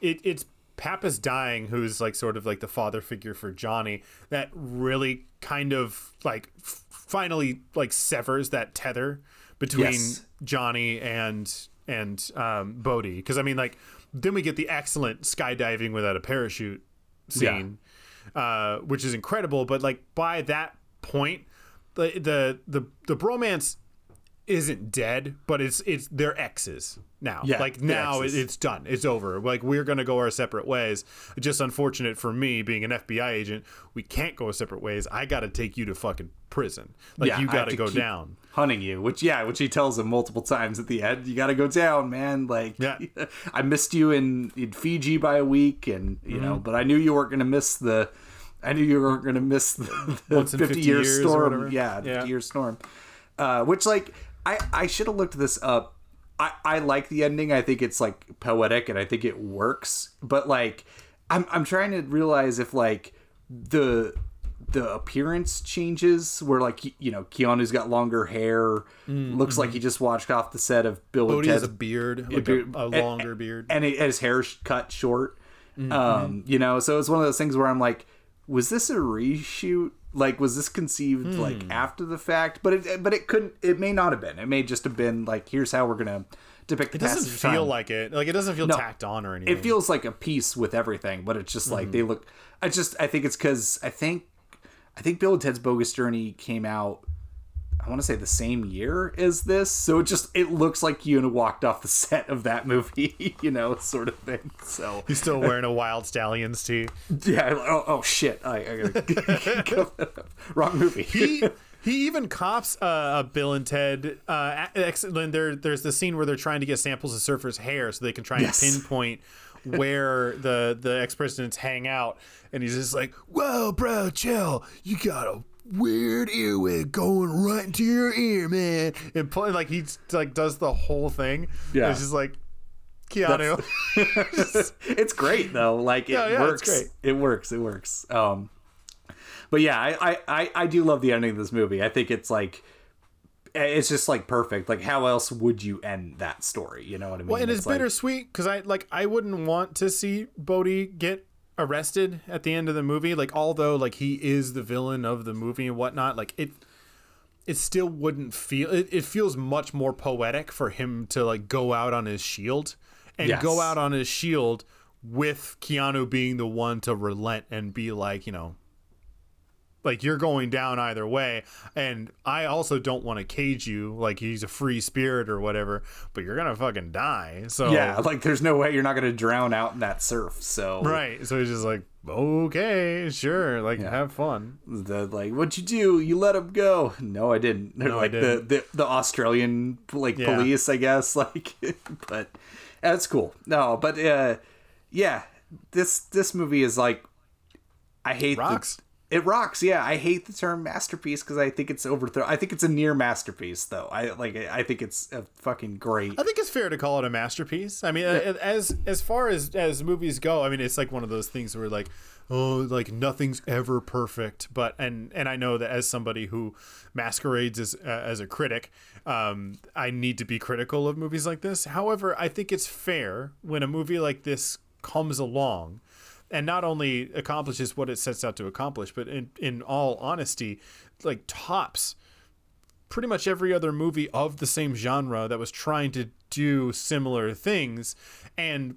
It, it's Pappas dying, who's like sort of like the father figure for Johnny. That really kind of like finally like severs that tether between yes. Johnny and and um, Bodhi. Because I mean, like then we get the excellent skydiving without a parachute scene. Yeah. Uh, which is incredible, but like by that point, the, the the the bromance isn't dead, but it's it's they're exes now. Yeah, like now it, it's done, it's over. Like we're gonna go our separate ways. Just unfortunate for me, being an F B I agent, we can't go separate ways. I gotta take you to fucking prison. Like yeah, you gotta go down. Hunting you, which yeah, which he tells him multiple times at the end. You gotta go down, man. Like yeah. I missed you in, in Fiji by a week, and you mm-hmm. know, but I knew you weren't gonna miss the. I knew you weren't gonna miss the, the fifty-year storm. Yeah, yeah, fifty-year storm. Uh, which like I I should have looked this up. I I like the ending. I think it's like poetic, and I think it works. But like I'm I'm trying to realize if like the. the appearance changes where like, you know, Keanu's got longer hair, mm, looks mm-hmm. like he just watched off the set of Bill Bodhi and Ted. Has a beard, like a, a longer and, beard. And his hair's cut short. Mm-hmm. Um, you know, so it's one of those things where I'm like, was this a reshoot? Like, was this conceived mm. like after the fact? But it, but it couldn't, it may not have been, it may just have been like, here's how we're going to depict the It doesn't feel time. like it, like it doesn't feel no, tacked on or anything. It feels like a piece with everything, but it's just mm-hmm. like, they look, I just, I think it's cause I think, I think Bill and Ted's Bogus Journey came out I want to say the same year as this. So it just, it looks like you walked off the set of that movie, you know, sort of thing. So he's still wearing a Wild Stallions tee. Yeah. Oh, oh shit. I, I gotta go. Wrong movie. He, he even cops uh, Bill and Ted. Uh, there, there's the scene where they're trying to get samples of Surfer's hair so they can try and yes. pinpoint where the, the ex-presidents hang out. And he's just like, whoa, bro, chill. You got to weird earwig going right into your ear, man, and play, like he like does the whole thing. Yeah, it's just like Keanu. just, it's great though. Like it yeah, yeah, works. Great. It works. It works. Um, but yeah, I, I I I do love the ending of this movie. I think it's like it's just like perfect. Like how else would you end that story? You know what I mean? Well, and it's, it's like, bittersweet because I like I wouldn't want to see Bodhi get arrested at the end of the movie, like although like he is the villain of the movie and whatnot, like it it still wouldn't feel it, it feels much more poetic for him to like go out on his shield and yes. go out on his shield with Keanu being the one to relent and be like, you know, like you're going down either way, and I also don't want to cage you. Like he's a free spirit or whatever, but you're gonna fucking die. So yeah, like there's no way you're not gonna drown out in that surf. So right, so he's just like, okay, sure, like yeah. have fun. The like, what'd you do? You let him go? No, I didn't. They're no, like I didn't. The, the the Australian like yeah. police, I guess. Like, but that's cool. No, but uh, yeah, this this movie is like, I hate rocks. The, It rocks, yeah. I hate the term masterpiece because I think it's overthrown. I think it's a near masterpiece, though. I like. I think it's a fucking great. I think it's fair to call it a masterpiece. I mean, yeah. as as far as as movies go, I mean, it's like one of those things where like, oh, like nothing's ever perfect. But and and I know that as somebody who masquerades as uh, as a critic, um, I need to be critical of movies like this. However, I think it's fair when a movie like this comes along and not only accomplishes what it sets out to accomplish, but in, in all honesty, like tops pretty much every other movie of the same genre that was trying to do similar things, and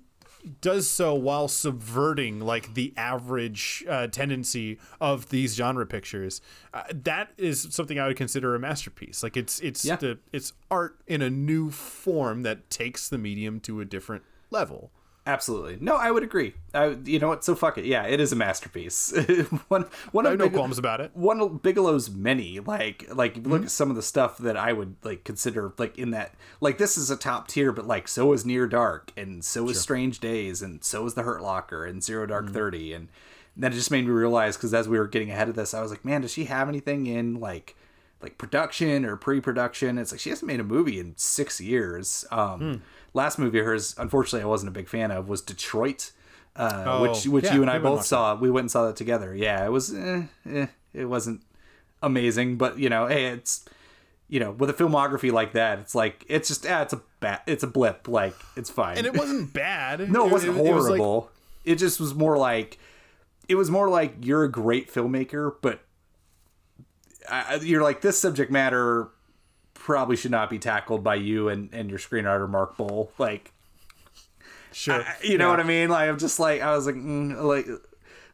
does so while subverting like the average uh, tendency of these genre pictures. Uh, that is something I would consider a masterpiece. Like it's it's yeah. the it's art in a new form that takes the medium to a different level. Absolutely. No, I would agree. I, you know what? So fuck it. Yeah, it is a masterpiece. one, one I have no Big- qualms about it. One of Bigelow's many, like, like mm-hmm. look at some of the stuff that I would like consider, like in that, like this is a top tier, but like so is Near Dark, and so is sure. Strange Days, and so is The Hurt Locker, and Zero Dark mm-hmm. Thirty, and that just made me realize because as we were getting ahead of this, I was like, man, does she have anything in like, like production or pre-production? It's like she hasn't made a movie in six years. Um, mm. Last movie of hers, unfortunately, I wasn't a big fan of, was Detroit, uh, oh, which which yeah, you and I both saw. That. We went and saw that together. Yeah, it was eh, eh, it wasn't amazing, but you know, hey, it's you know, with a filmography like that, it's like it's just ah, it's a ba- it's a blip. Like it's fine, and it wasn't bad. No, it wasn't it, horrible. It, was like... it just was more like it was more like you're a great filmmaker, but I, you're like this subject matter probably should not be tackled by you and, and your screenwriter Mark Boll. Like, sure, I, you know yeah. what I mean. Like, I'm just like I was like, mm, like,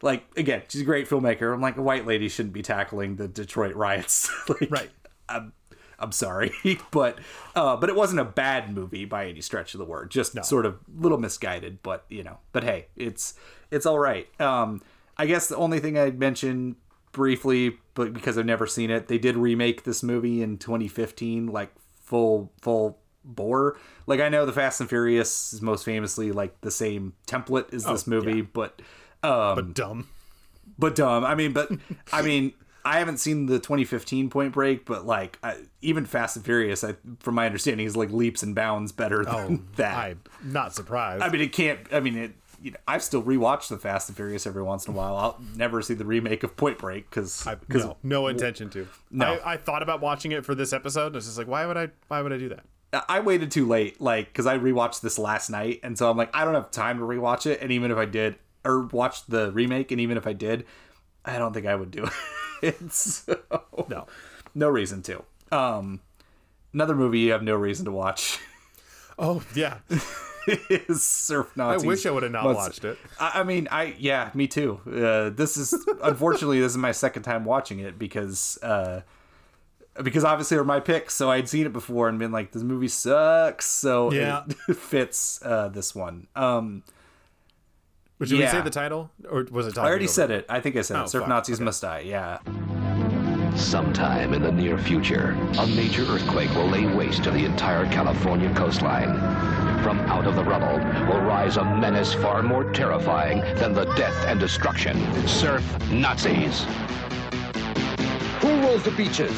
like again, she's a great filmmaker. I'm like, a white lady shouldn't be tackling the Detroit riots. Like, right. I'm, I'm sorry, but uh, but it wasn't a bad movie by any stretch of the word. Just no. sort of a little misguided, but you know. But hey, it's it's all right. Um, I guess the only thing I'd mention briefly, but because I've never seen it, they did remake this movie in twenty fifteen, like full full bore. Like I know the Fast and Furious is most famously like the same template as oh, this movie, yeah. but um but dumb but dumb I mean but I mean I haven't seen the twenty fifteen Point Break, but like I, even Fast and Furious, I, from my understanding, is like leaps and bounds better than oh, that. I'm not surprised. I mean it can't I mean it You know, I've still rewatched the Fast and Furious every once in a while. I'll never see the remake of Point Break because no, no intention to. No, I, I thought about watching it for this episode. I was just like, why would I? Why would I do that? I waited too late, like because I rewatched this last night, and so I'm like, I don't have time to rewatch it. And even if I did, or watch the remake, and even if I did, I don't think I would do it. So, no, no reason to. Um, another movie you have no reason to watch. Oh yeah. Is Surf Nazis. I wish I would have not must, watched it. I, I mean, I yeah, me too. Uh, this is unfortunately this is my second time watching it because uh, because obviously they were my picks, so I'd seen it before and been like, this movie sucks, so yeah. it fits uh, this one. Um, Would you yeah. say the title? Or was it? I already said it. it. I think I said oh, it. Surf fuck. Nazis okay. Must Die, yeah. Sometime in the near future, a major earthquake will lay waste to the entire California coastline. From out of the rubble will rise a menace far more terrifying than the death and destruction. Surf Nazis. Who rules the beaches?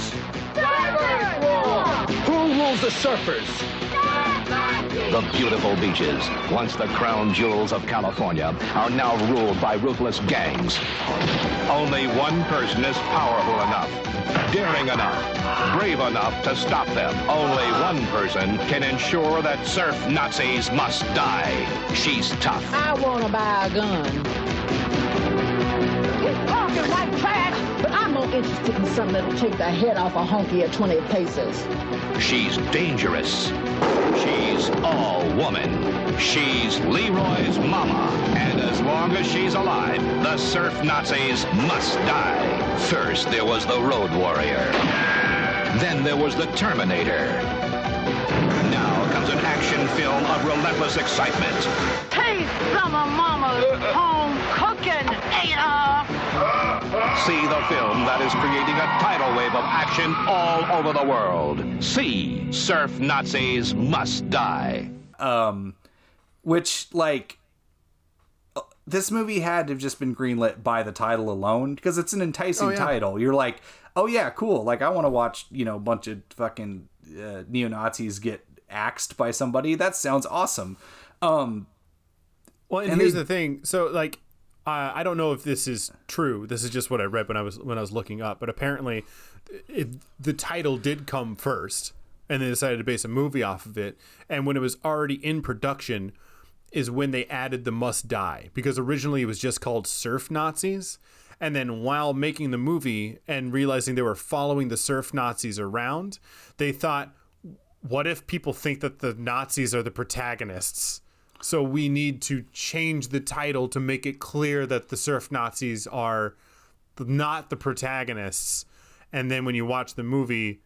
Surfers rule! Who rules the surfers? Surf Nazis! The beautiful beaches, once the crown jewels of California, are now ruled by ruthless gangs. Only one person is powerful enough, daring enough, brave enough to stop them. Only one person can ensure that Surf Nazis must die. She's tough. I want to buy a gun. He's talking like trash. But I'm more interested in something that'll take the head off a honky at twenty pesos. She's dangerous. She's all woman. She's Leroy's mama. And as long as she's alive, the Surf Nazis must die. First, there was the Road Warrior. Then there was the Terminator. Now comes an action film of relentless excitement. Taste some of Mama's uh-uh. home cooking, Ada. See the film that is creating a tidal wave of action all over the world. See Surf Nazis Must Die. Um, which, like, this movie had to have just been greenlit by the title alone, because it's an enticing oh, yeah. title. You're like, oh yeah, cool. Like, I want to watch, you know, a bunch of fucking uh, neo-Nazis get axed by somebody. That sounds awesome. Um, well, and, and here's they, the thing. So, like, Uh, I don't know if this is true. This is just what I read when I was when I was looking up. But apparently, it, the title did come first, and they decided to base a movie off of it. And when it was already in production, is when they added the "must die" because originally it was just called Surf Nazis. And then while making the movie and realizing they were following the Surf Nazis around, they thought, "What if people think that the Nazis are the protagonists?" So we need to change the title to make it clear that the Surf Nazis are not the protagonists. And then when you watch the movie,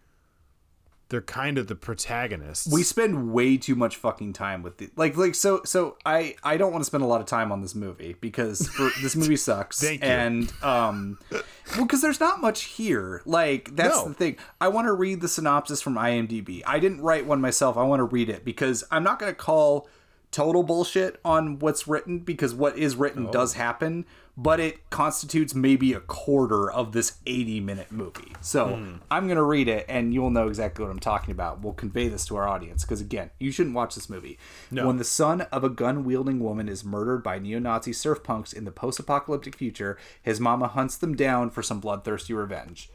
they're kind of the protagonists. We spend way too much fucking time with the like, like, so, so I, I don't want to spend a lot of time on this movie because for, this movie sucks. Thank you. And, um, well, cause there's not much here. Like, that's no. the thing. I want to read the synopsis from I M D B. I didn't write one myself. I want to read it because I'm not going to call total bullshit on what's written because what is written oh. does happen, but it constitutes maybe a quarter of this eighty minute movie. So mm. I'm going to read it and you'll know exactly what I'm talking about. We'll convey this to our audience. Cause again, you shouldn't watch this movie. No. When the son of a gun wielding woman is murdered by neo-Nazi surf punks in the post-apocalyptic future, his mama hunts them down for some bloodthirsty revenge.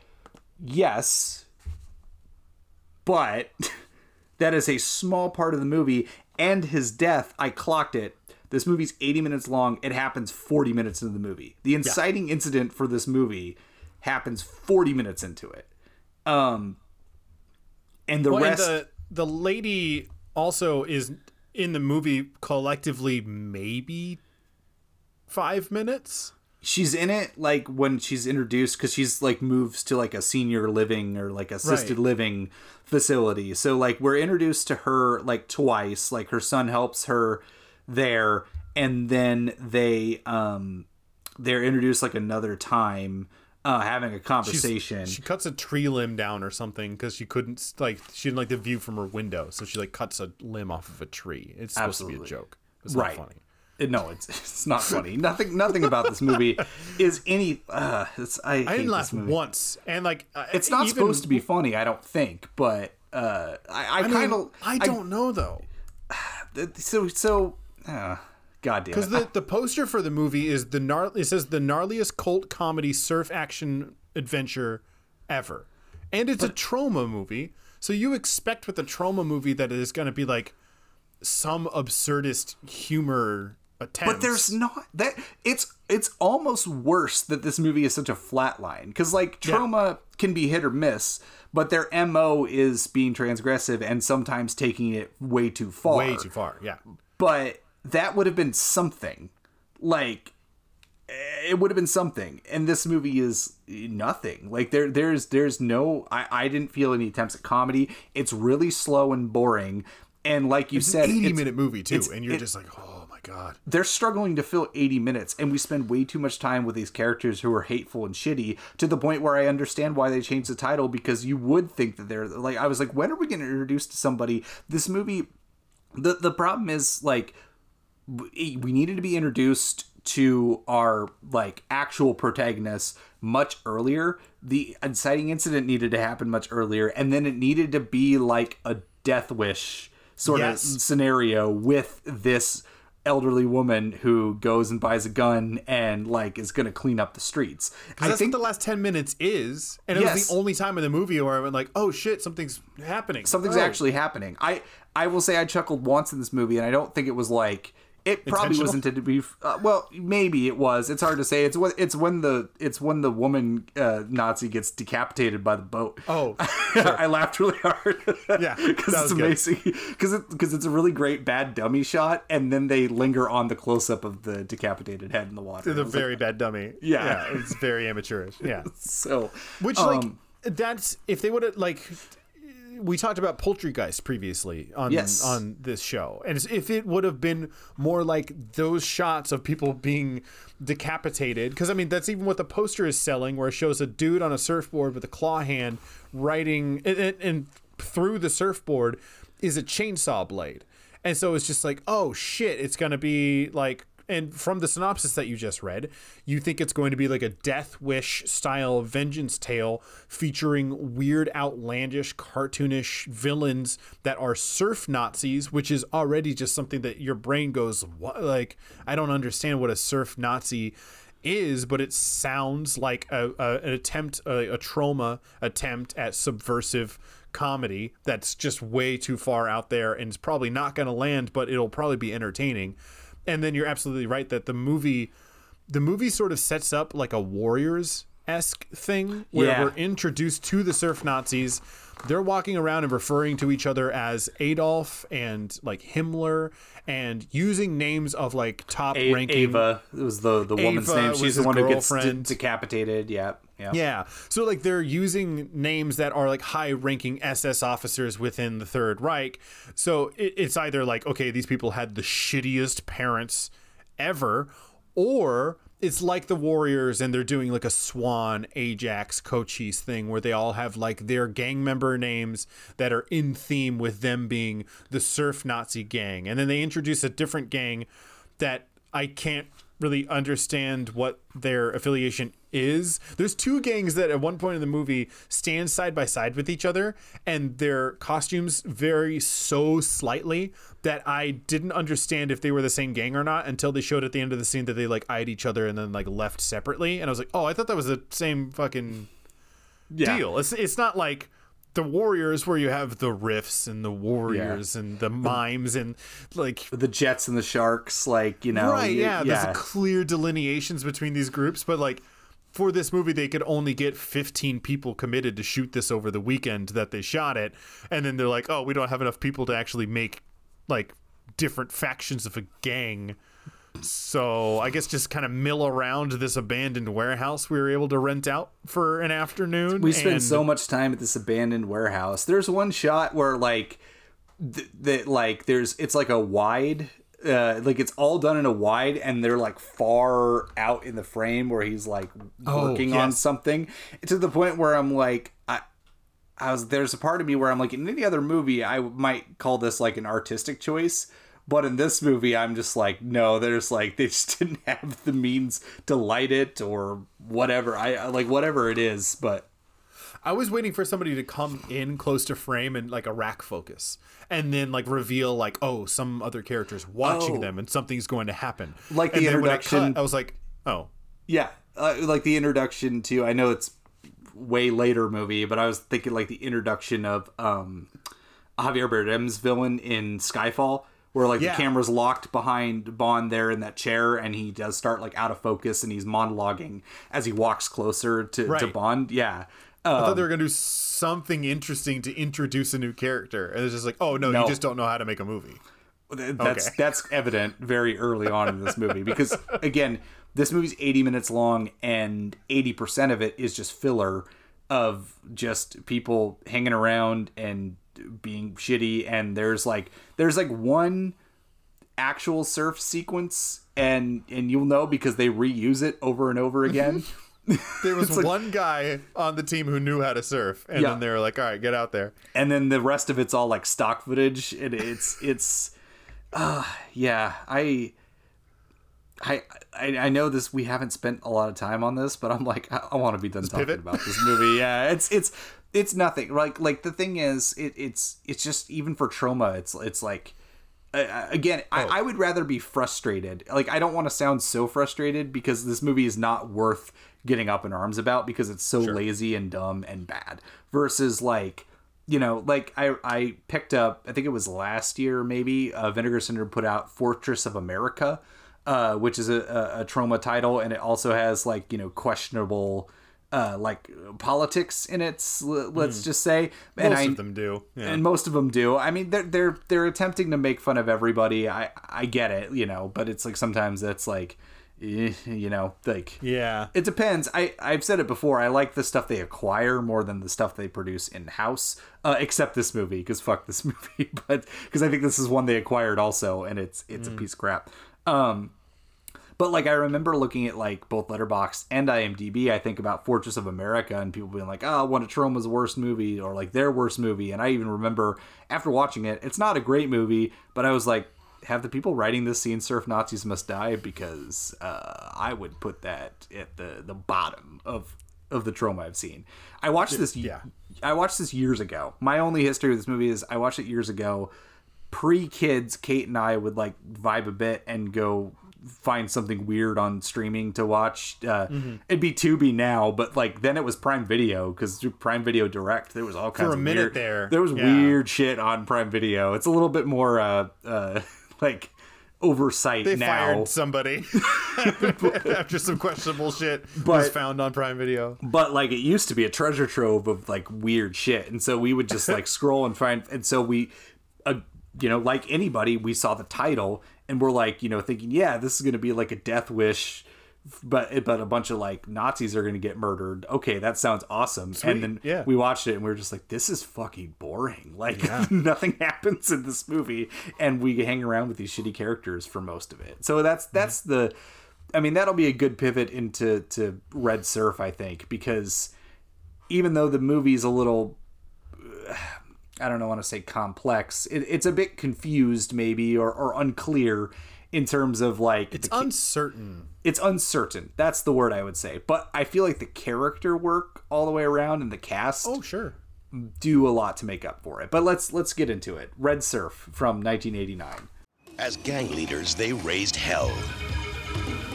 Yes. But that is a small part of the movie. And his death, I clocked it. This movie's eighty minutes long. It happens forty minutes into the movie. The inciting yeah. incident for this movie happens forty minutes into it. Um, and the well, rest... And the, the lady also is in the movie collectively maybe five minutes? She's in it, like, when she's introduced, because she's, like, moves to, like, a senior living or, like, assisted right. living facility. So, like, we're introduced to her, like, twice. Like, her son helps her there. And then they, um, they're introduced, like, another time, uh, having a conversation. She's, she cuts a tree limb down or something because she couldn't, like, she didn't like the view from her window. So she, like, cuts a limb off of a tree. It's supposed Absolutely. to be a joke. It's not right. funny. No, it's it's not funny. Nothing nothing about this movie is any. Uh, it's, I, I hate didn't laugh this movie. once, and like uh, it's not even, supposed to be funny. I don't think, but uh, I, I, I kind of I don't I, know though. So so, uh, goddamn. Because the the poster for the movie is the gnar- it says the gnarliest cult comedy surf action adventure ever, and it's but, a Troma movie. So you expect with a Troma movie that it is going to be like some absurdist humor. Attempts. But there's not that it's it's almost worse that this movie is such a flat line because like Troma yeah. can be hit or miss, but their M O is being transgressive and sometimes taking it way too far. Way too far, yeah. But that would have been something like it would have been something. And this movie is nothing. Like there, there's, there's no, I, I didn't feel any attempts at comedy. It's really slow and boring. And like you it's said, an eighty it's, minute movie too. And you're it, just like, oh my God, they're struggling to fill eighty minutes. And we spend way too much time with these characters who are hateful and shitty, to the point where I understand why they changed the title, because you would think that they're like, I was like, when are we going to introduce to somebody this movie? The, the problem is like, we needed to be introduced to our like actual protagonists much earlier. The inciting incident needed to happen much earlier, and then it needed to be like a death wish sort yes. of scenario with this elderly woman who goes and buys a gun and like is going to clean up the streets. I that's think what the last ten minutes is, and it yes. was the only time in the movie where I went like, "Oh shit, something's happening. Something's oh. actually happening." I I will say I chuckled once in this movie, and I don't think it was like. It probably was intended to be. Uh, well, maybe it was. It's hard to say. It's when it's when the it's when the woman uh, Nazi gets decapitated by the boat. Oh, sure. I laughed really hard. Yeah, because it's amazing. Because it, it's a really great bad dummy shot, and then they linger on the close up of the decapitated head in the water. It's a very like, bad dummy. Yeah. yeah, it's very amateurish. Yeah. So, which um, like that's if they would have like. We talked about Poltergeist previously on yes. on this show, and if it would have been more like those shots of people being decapitated, because I mean that's even what the poster is selling, where it shows a dude on a surfboard with a claw hand riding, and, and, and through the surfboard is a chainsaw blade, and so it's just like, oh shit, it's gonna be like. And from the synopsis that you just read, you think it's going to be like a Death Wish style vengeance tale featuring weird, outlandish, cartoonish villains that are surf Nazis, which is already just something that your brain goes, what? Like, I don't understand what a surf Nazi is, but it sounds like a, a, an attempt, a, a Troma attempt at subversive comedy that's just way too far out there and is probably not going to land, but it'll probably be entertaining. And then you're absolutely right that the movie, the movie sort of sets up like a Warriors-esque thing where yeah. we're introduced to the surf Nazis. They're walking around and referring to each other as Adolf and like Himmler and using names of like top a- ranking. Ava it was the, the woman's Ava name. She's the one girlfriend. who gets de- decapitated. Yeah. Yeah. yeah. So like they're using names that are like high ranking S S officers within the Third Reich. So it, it's either like, okay, these people had the shittiest parents ever, or it's like the Warriors and they're doing like a Swan, Ajax, Cochise thing where they all have like their gang member names that are in theme with them being the surf Nazi gang. And then they introduce a different gang that I can't really understand what their affiliation is. Is there's two gangs that at one point in the movie stand side by side with each other, and their costumes vary so slightly that I didn't understand if they were the same gang or not until they showed at the end of the scene that they like eyed each other and then like left separately, and I was like, oh, I thought that was the same fucking yeah. deal. It's it's not like the Warriors where you have the riffs and the Warriors yeah. and the mimes and like the Jets and the Sharks, like, you know, right? Yeah, yeah. There's a clear delineations between these groups, but like. For this movie, they could only get fifteen people committed to shoot this over the weekend that they shot it. And then they're like, oh, we don't have enough people to actually make, like, different factions of a gang. So I guess just kind of mill around this abandoned warehouse we were able to rent out for an afternoon. We spent and- so much time at this abandoned warehouse. There's one shot where, like, th- that like, there's it's like a wide... Uh, like it's all done in a wide, and they're like far out in the frame where he's like working oh, yes. on something, to the point where I'm like, I, I was there's a part of me where I'm like, in any other movie I might call this like an artistic choice, but in this movie I'm just like, no, there's like they just didn't have the means to light it or whatever. I like whatever it is, but. I was waiting for somebody to come in close to frame and like a rack focus and then like reveal like, oh, some other character's watching oh. them and something's going to happen. Like and the introduction. I, cut, I was like, oh. Yeah. Uh, like the introduction to, I know it's way later movie, but I was thinking like the introduction of um, Javier Bardem's villain in Skyfall. Where, like, yeah. the camera's locked behind Bond there in that chair, and he does start, like, out of focus, and he's monologuing as he walks closer to, right. to Bond. Yeah. Um, I thought they were going to do something interesting to introduce a new character. And it's just like, oh, no, no. you just don't know how to make a movie. That's okay. That's evident very early on in this movie. Because, again, This movie's eighty minutes long, and eighty percent of it is just filler of just people hanging around and being shitty. And there's like, there's like one actual surf sequence, and, and you'll know because they reuse it over and over again. There was like, one guy on the team who knew how to surf, and yeah. then they were like, all right, get out there. And then the rest of it's all like stock footage. And it's, it's, uh, yeah, I, I, I know this. We haven't spent a lot of time on this, but I'm like, I, I want to be done Let's talking pivot. about this movie. Yeah, it's it's it's nothing. Like like the thing is, it, it's it's just even for Troma, it's it's like uh, again, oh. I, I would rather be frustrated. Like I don't want to sound so frustrated because this movie is not worth getting up in arms about because it's so sure. lazy and dumb and bad. Versus like you know, like I I picked up. I think it was last year maybe. Uh, Vinegar Syndrome put out Fortress of America. Uh, which is a, a, a Troma title, and it also has like you know questionable uh, like politics in it. Let's mm. just say, and most I, of them do, yeah. and most of them do. I mean, they're they're they're attempting to make fun of everybody. I I get it, you know, but it's like sometimes that's like, eh, you know, like yeah, it depends. I I've said it before. I like the stuff they acquire more than the stuff they produce in house. Uh, except this movie, because fuck this movie, but because I think this is one they acquired also, and it's it's mm. a piece of crap. Um, but like, I remember looking at like both Letterboxd and IMDb, I think about Fortress of America and people being like, oh, one of Troma's worst movie or like their worst movie. And I even remember after watching it, it's not a great movie, but I was like, have the people writing this scene Surf Nazis Must Die? Because, uh, I would put that at the, the bottom of, of the Troma I've seen. I watched this, yeah. I watched this years ago. My only history with this movie is I watched it years ago. Pre-kids, Kate and I would like vibe a bit and go find something weird on streaming to watch. Uh, mm-hmm. It'd be Tubi now, but like then it was Prime Video because through Prime Video Direct there was all kinds of for a of minute weird, there. There was yeah. weird shit on Prime Video. It's a little bit more uh, uh, like oversight they now. They fired somebody after some questionable shit but, was found on Prime Video. But like it used to be a treasure trove of like weird shit, and so we would just like scroll and find. And so we. Uh, You know, like anybody, we saw the title and we're like, you know, thinking, yeah, this is going to be like a death wish, but but a bunch of like Nazis are going to get murdered. Okay, that sounds awesome. Sweet. And then yeah. we watched it and we were just like, this is fucking boring. Like yeah. nothing happens in this movie, and we hang around with these shitty characters for most of it. So that's that's mm-hmm. the, I mean, that'll be a good pivot into to Red Surf, I think, because even though the movie's a little. Uh, I don't know, want to say complex. It, it's a bit confused maybe, or, or unclear in terms of like, it's the, uncertain. It's uncertain. That's the word I would say. But I feel like the character work all the way around and the cast. Oh, sure. Do a lot to make up for it. But let's, let's get into it. Red Surf from nineteen eighty-nine. As gang leaders, they raised hell.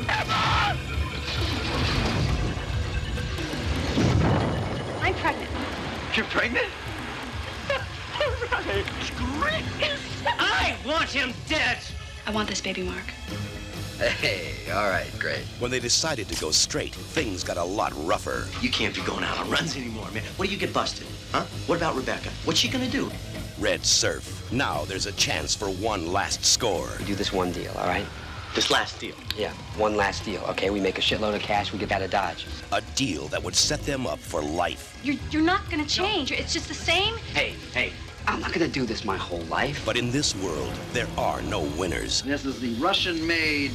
Emma! I'm pregnant. You're pregnant? I want him dead. I want this baby, Mark. Hey, all right, great. When they decided to go straight, things got a lot rougher. You can't be going out on runs anymore, man. What do you get busted? Huh? What about Rebecca? What's she gonna do? Red Surf. Now there's a chance for one last score. We do this one deal, all right? This last deal? Yeah, one last deal, okay? We make a shitload of cash, we get out of Dodge. A deal that would set them up for life. You're, you're not gonna change. No. It's just the same. Hey, hey. I'm not gonna do this my whole life. But in this world, there are no winners. This is the Russian-made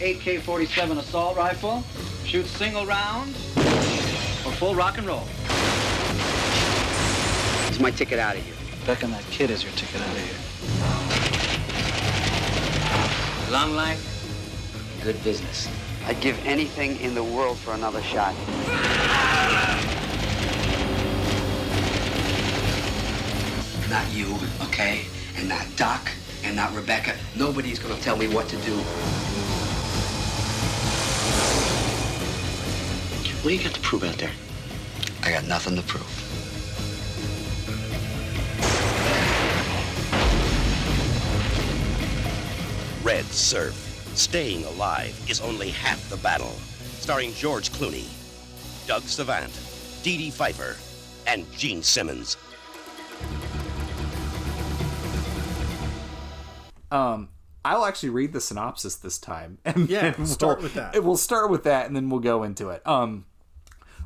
A K forty-seven assault rifle. Shoots single round or full rock and roll. It's my ticket out of here. Beck and that kid is your ticket out of here. Long life, good business. I'd give anything in the world for another shot. Not you, okay? And not Doc, and not Rebecca. Nobody's gonna tell me what to do. What do you got to prove out there? I got nothing to prove. Red Surf. Staying alive is only half the battle. Starring George Clooney, Doug Savant, Dee Dee Pfeiffer, and Gene Simmons. Um, I'll actually read the synopsis this time. And yeah, we'll, start with that. We'll start with that, and then we'll go into it. Um,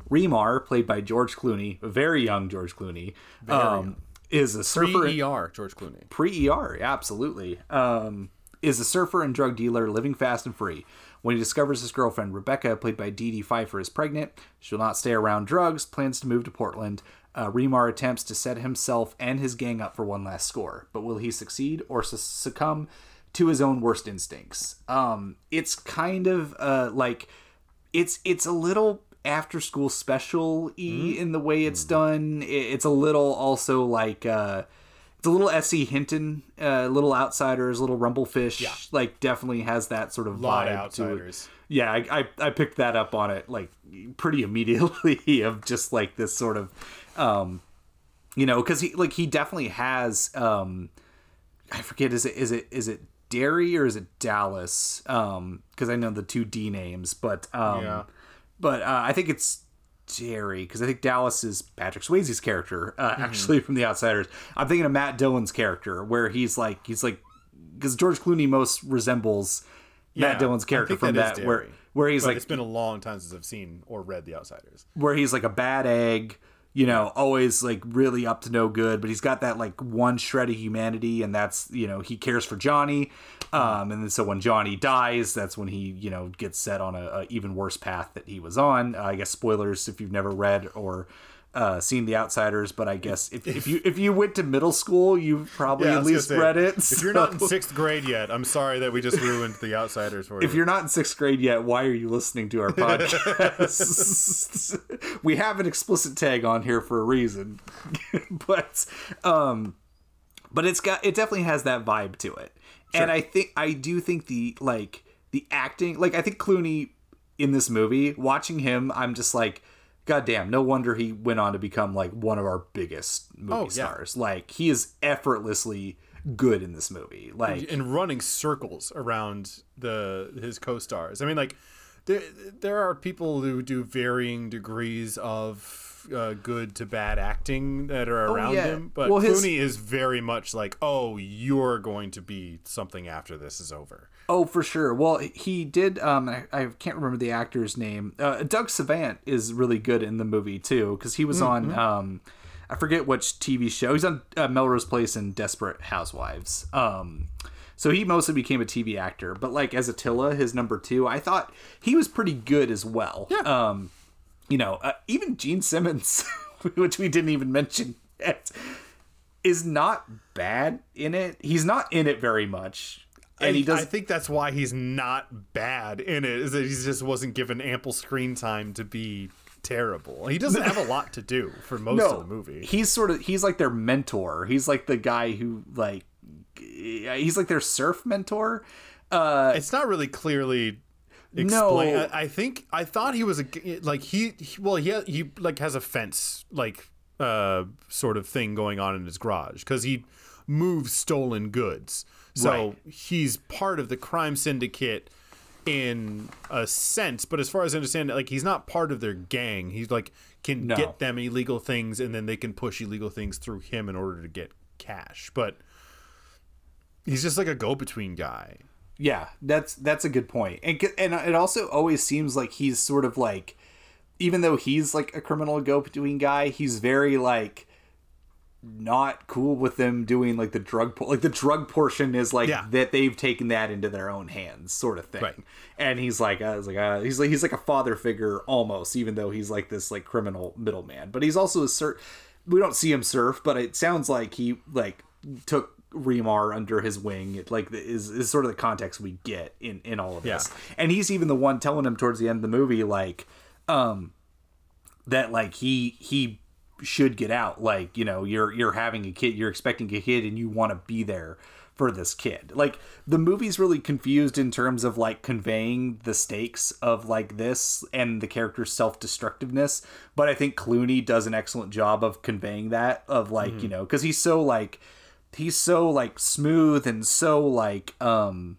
Remar, played by George Clooney, very young George Clooney, very um, young. is a surfer. Pre-E R George Clooney. Pre-E R, yeah, absolutely. Um, is a surfer and drug dealer living fast and free. When he discovers his girlfriend, Rebecca, played by Dee Dee Pfeiffer, is pregnant, she'll not stay around drugs, plans to move to Portland. Uh, Remar attempts to set himself and his gang up for one last score. But will he succeed or su- succumb to his own worst instincts? Um, it's kind of uh, like it's it's a little after school special-y mm. in the way it's mm. done. It, it's a little also like uh, it's a little S E Hinton, uh, little Outsiders, little Rumblefish. Yeah. Like definitely has that sort of vibe. A lot of Outsiders. To it. Yeah, I, I I picked that up on it like pretty immediately of just like this sort of, um, you know, because he like he definitely has um, I forget is it is it is it. Derry or is it Dallas? Um, because I know the two D names, but um, yeah. but uh, I think it's Derry because I think Dallas is Patrick Swayze's character, uh, mm-hmm. actually from The Outsiders. I'm thinking of Matt Dillon's character where he's like he's like because George Clooney most resembles yeah, Matt Dillon's character from that, that where where he's but like it's been a long time since I've seen or read The Outsiders where he's like a bad egg. You know, always like really up to no good, but he's got that like one shred of humanity, and that's, you know, he cares for Johnny. Um, and then so when Johnny dies, that's when he, you know, gets set on a, a even worse path that he was on. Uh, I guess spoilers if you've never read or uh, seen The Outsiders, but I guess if, if you if you went to middle school, you've probably yeah, at least say, read it. If so. You're not in sixth grade yet, I'm sorry that we just ruined The Outsiders for you. If you're not in sixth grade yet, why are you listening to our podcast? We have an explicit tag on here for a reason, but um, but it's got it definitely has that vibe to it, sure. And I think I do think the like the acting, like I think Clooney in this movie, watching him, I'm just like. God damn, no wonder he went on to become like one of our biggest movie oh, yeah. stars. Like he is effortlessly good in this movie. Like and running circles around the his co-stars. I mean like there there are people who do varying degrees of uh, good to bad acting that are around oh, yeah. him, but well, Clooney his... is very much like, "Oh, you're going to be something after this is over." Oh, for sure. Well, he did. Um, I, I can't remember the actor's name. Uh, Doug Savant is really good in the movie too, because he was mm-hmm. on. Um, I forget which T V show. He's on uh, Melrose Place and Desperate Housewives. Um, so he mostly became a T V actor, but like as Attila, his number two, I thought he was pretty good as well. Yeah. Um, you know, uh, even Gene Simmons, which we didn't even mention yet, is not bad in it. He's not in it very much. And he does. I think that's why he's not bad in it, is that he just wasn't given ample screen time to be terrible. He doesn't have a lot to do for most no, of the movie. He's sort of he's like their mentor. He's like the guy who like he's like their surf mentor. Uh, it's not really clearly explained. No. I, I think I thought he was a, like he, he well he he like has a fence like uh, sort of thing going on in his garage because he moves stolen goods. So right. he's part of the crime syndicate in a sense, but as far as I understand it, like he's not part of their gang. He's like can no. get them illegal things, and then they can push illegal things through him in order to get cash. But he's just like a go-between guy. Yeah, that's that's a good point, and and it also always seems like he's sort of like, even though he's like a criminal go-between guy, he's very like. Not cool with them doing like the drug po- like the drug portion is like yeah. that they've taken that into their own hands sort of thing right. and he's like I was like uh, he's like he's like a father figure almost, even though he's like this like criminal middleman, but he's also a surf. We don't see him surf, but it sounds like he like took Remar under his wing. It like is, is sort of the context we get in in all of yeah. this, and he's even the one telling him towards the end of the movie like um that like he he should get out, like, you know, you're you're having a kid, you're expecting a kid, and you want to be there for this kid. Like the movie's really confused in terms of like conveying the stakes of like this and the character's self-destructiveness, but I think Clooney does an excellent job of conveying that of like mm-hmm. you know, because he's so like he's so like smooth and so like um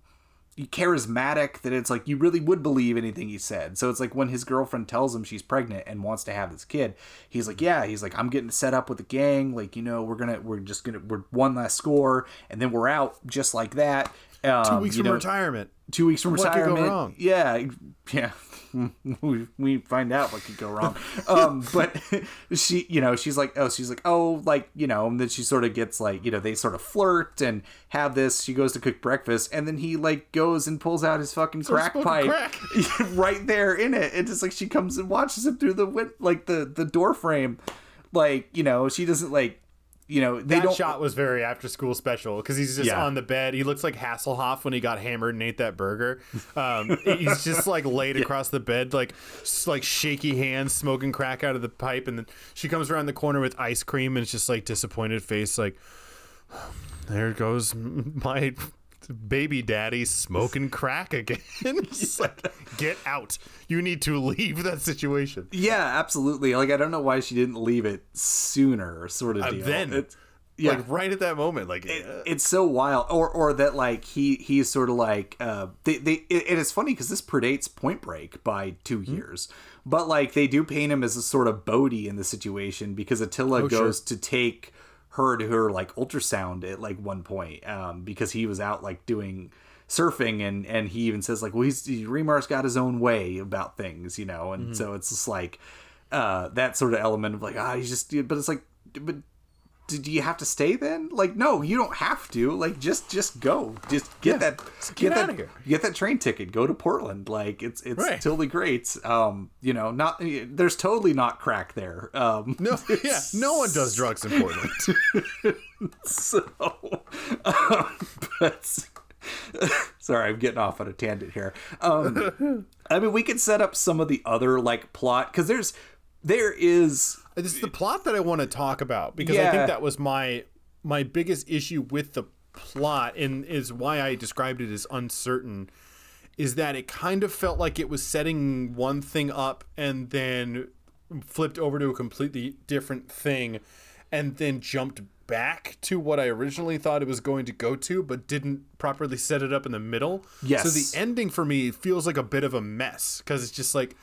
charismatic that it's like you really would believe anything he said. So it's like when his girlfriend tells him she's pregnant and wants to have this kid, he's like yeah he's like I'm getting set up with the gang, like, you know, we're gonna we're just gonna we're one last score and then we're out just like that. Um, two weeks from know, retirement. Two weeks from what retirement. What could go wrong? Yeah, yeah. we we find out what could go wrong. um, but she, you know, she's like, oh, she's like, oh, like, you know, and then she sort of gets like, you know, they sort of flirt and have this. She goes to cook breakfast, and then he like goes and pulls out his fucking crack pipe crack. right there in it. And just like she comes and watches him through the like the the door frame, like, you know, she doesn't like. You know, they that don't... shot was very after school special because he's just yeah. on the bed. He looks like Hasselhoff when he got hammered and ate that burger. Um, he's just like laid yeah. across the bed, like like shaky hands, smoking crack out of the pipe. And then she comes around the corner with ice cream and it's just like disappointed face. Like, there goes my baby daddy smoking crack again. It's like, get out. You need to leave that situation. Yeah, absolutely. Like, I don't know why she didn't leave it sooner, sort of deal. Uh, then, it's, yeah. like, right at that moment. like it, uh, It's so wild. Or or that, like, he he's sort of like... Uh, they they. It, and it's funny, because this predates Point Break by two mm-hmm. years. But, like, they do paint him as a sort of Bodhi in the situation, because Attila oh, goes sure. to take her to her, like, ultrasound at, like, one point. Um, because he was out, like, doing... surfing, and and he even says like, well, he's he, Remar's got his own way about things, you know, and mm-hmm. so it's just like uh that sort of element of like, ah, he's just, but it's like, but do you have to stay then? Like, no, you don't have to. Like, just just go, just get yeah. that get, get that out of here. Get that train ticket, go to Portland. Like, it's it's right. totally great. Um, you know, not there's totally not crack there. Um, no, yeah, no one does drugs in Portland. so, um, but. Sorry, I'm getting off on a tangent here. Um, I mean, we could set up some of the other like plot, because there's there is it's the plot that I want to talk about, because yeah. I think that was my my biggest issue with the plot, and is why I described it as uncertain, is that it kind of felt like it was setting one thing up and then flipped over to a completely different thing, and then jumped back back to what I originally thought it was going to go to, but didn't properly set it up in the middle. Yes. So the ending for me feels like a bit of a mess, because it's just like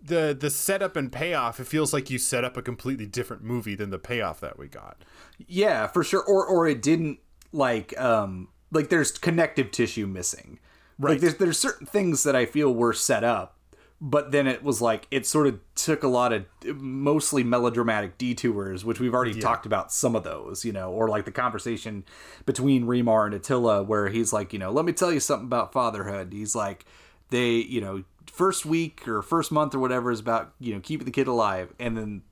the the setup and payoff. It feels like you set up a completely different movie than the payoff that we got. Yeah, for sure. Or or it didn't like um like there's connective tissue missing. Right. Like, there's there's certain things that I feel were set up, but then it was like, it sort of took a lot of mostly melodramatic detours, which we've already yeah. talked about some of those, you know, or like the conversation between Remar and Attila, where he's like, you know, let me tell you something about fatherhood. He's like, they, you know, first week or first month or whatever is about, you know, keeping the kid alive. And then,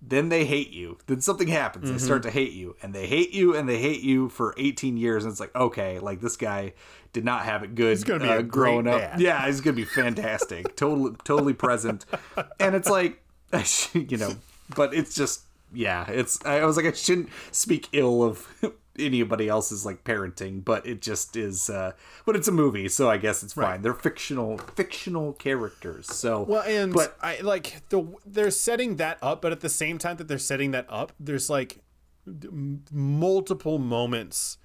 then they hate you. Then something happens. Mm-hmm. They start to hate you, and they hate you, and they hate you for eighteen years. And it's like, okay, like, this guy did not have it good. He's gonna be uh, a growing up. Dad. Yeah, he's gonna be fantastic. totally, totally present. And it's like, you know, but it's just, yeah. It's I was like, I shouldn't speak ill of anybody else's like parenting, but it just is. Uh, but it's a movie, so I guess it's fine. Right. They're fictional, fictional characters. So well, and but I like the they're setting that up, but at the same time that they're setting that up, there's like m- multiple moments.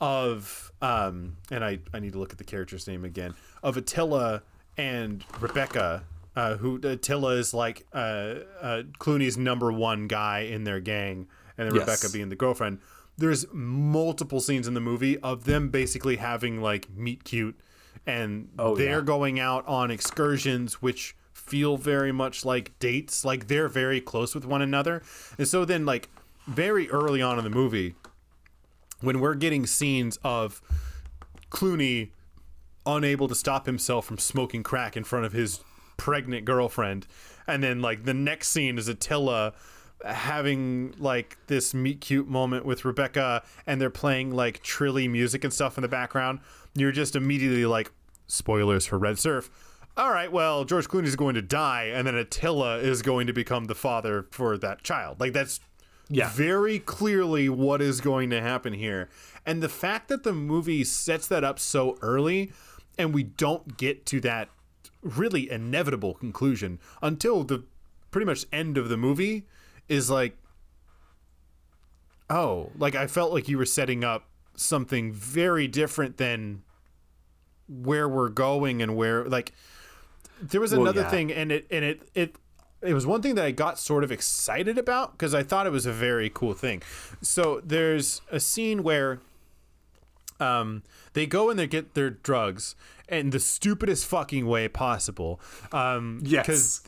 Of um and I, I need to look at the character's name again, of Attila and Rebecca, uh, who Attila is like uh, uh, Clooney's number one guy in their gang, and then yes. Rebecca being the girlfriend. There's multiple scenes in the movie of them basically having like meet cute, and oh, they're yeah. going out on excursions, which feel very much like dates. Like, they're very close with one another, and so then like very early on in the movie, when we're getting scenes of Clooney unable to stop himself from smoking crack in front of his pregnant girlfriend, and then like the next scene is Attila having like this meet cute moment with Rebecca, and they're playing like trilly music and stuff in the background, you're just immediately like, spoilers for Red Surf, all right, well, George Clooney's going to die, and then Attila is going to become the father for that child. Like, that's yeah. very clearly what is going to happen here. And the fact that the movie sets that up so early, and we don't get to that really inevitable conclusion until the pretty much end of the movie, is like, oh, like, I felt like you were setting up something very different than where we're going, and where like there was another well, yeah. thing, and it and it it it was one thing that I got sort of excited about, because I thought it was a very cool thing. So there's a scene where Um, they go and they get their drugs in the stupidest fucking way possible. Um, yes. Because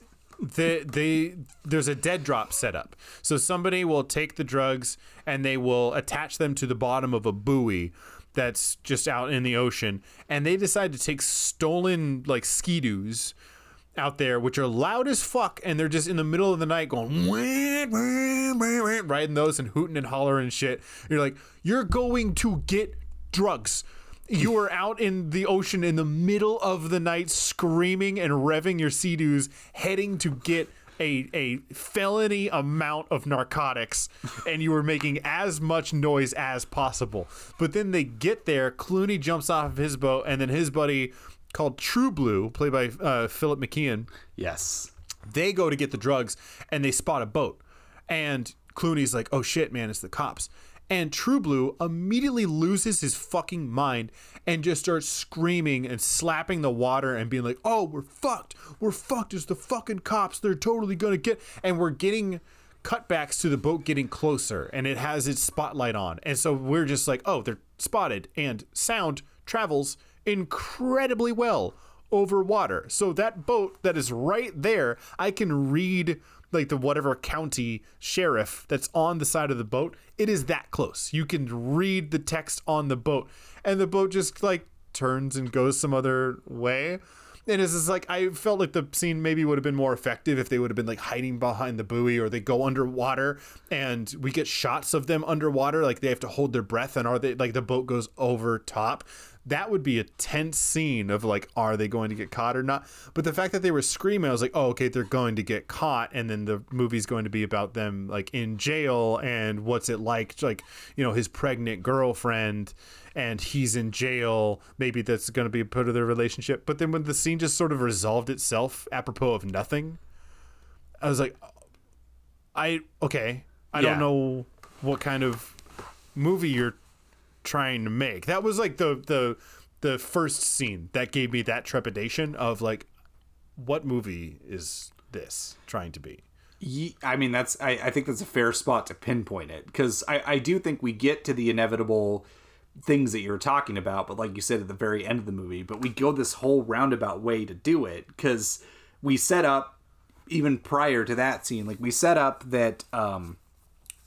they, they, there's a dead drop setup. So somebody will take the drugs and they will attach them to the bottom of a buoy that's just out in the ocean. And they decide to take stolen, like, skidoos out there, which are loud as fuck, and they're just in the middle of the night going wah, wah, wah, wah, riding those and hooting and hollering and shit. You're like, you're going to get drugs. You are out in the ocean in the middle of the night screaming and revving your sea-doos, heading to get a a felony amount of narcotics, and you were making as much noise as possible. But then they get there, Clooney jumps off of his boat, and then his buddy called True Blue, played by uh, Philip McKeon. Yes. They go to get the drugs, and they spot a boat. And Clooney's like, oh shit, man, it's the cops. And True Blue immediately loses his fucking mind and just starts screaming and slapping the water and being like, oh, we're fucked. We're fucked. It's the fucking cops. They're totally going to get... And we're getting cutbacks to the boat getting closer, and it has its spotlight on. And so we're just like, oh, they're spotted. And sound travels incredibly well over water, so that boat that is right there, I can read like the whatever county sheriff that's on the side of the boat. It is that close. You can read the text on the boat, and the boat just like turns and goes some other way. And it's just like, I felt like the scene maybe would have been more effective if they would have been like hiding behind the buoy, or they go underwater and we get shots of them underwater. Like they have to hold their breath, and are they like the boat goes over top. That would be a tense scene of like, are they going to get caught or not? But the fact that they were screaming, I was like, oh, okay, they're going to get caught. And then the movie's going to be about them like in jail and what's it like, like, you know, his pregnant girlfriend and he's in jail. Maybe that's going to be a part of their relationship. But then when the scene just sort of resolved itself apropos of nothing, I was like, I, okay, I yeah. don't know what kind of movie you're trying to make. That was like the the the first scene that gave me that trepidation of like, what movie is this trying to be? I mean, that's I, I think that's a fair spot to pinpoint it, because I, I do think we get to the inevitable things that you're talking about, but like you said at the very end of the movie, but we go this whole roundabout way to do it, because we set up even prior to that scene, like we set up that um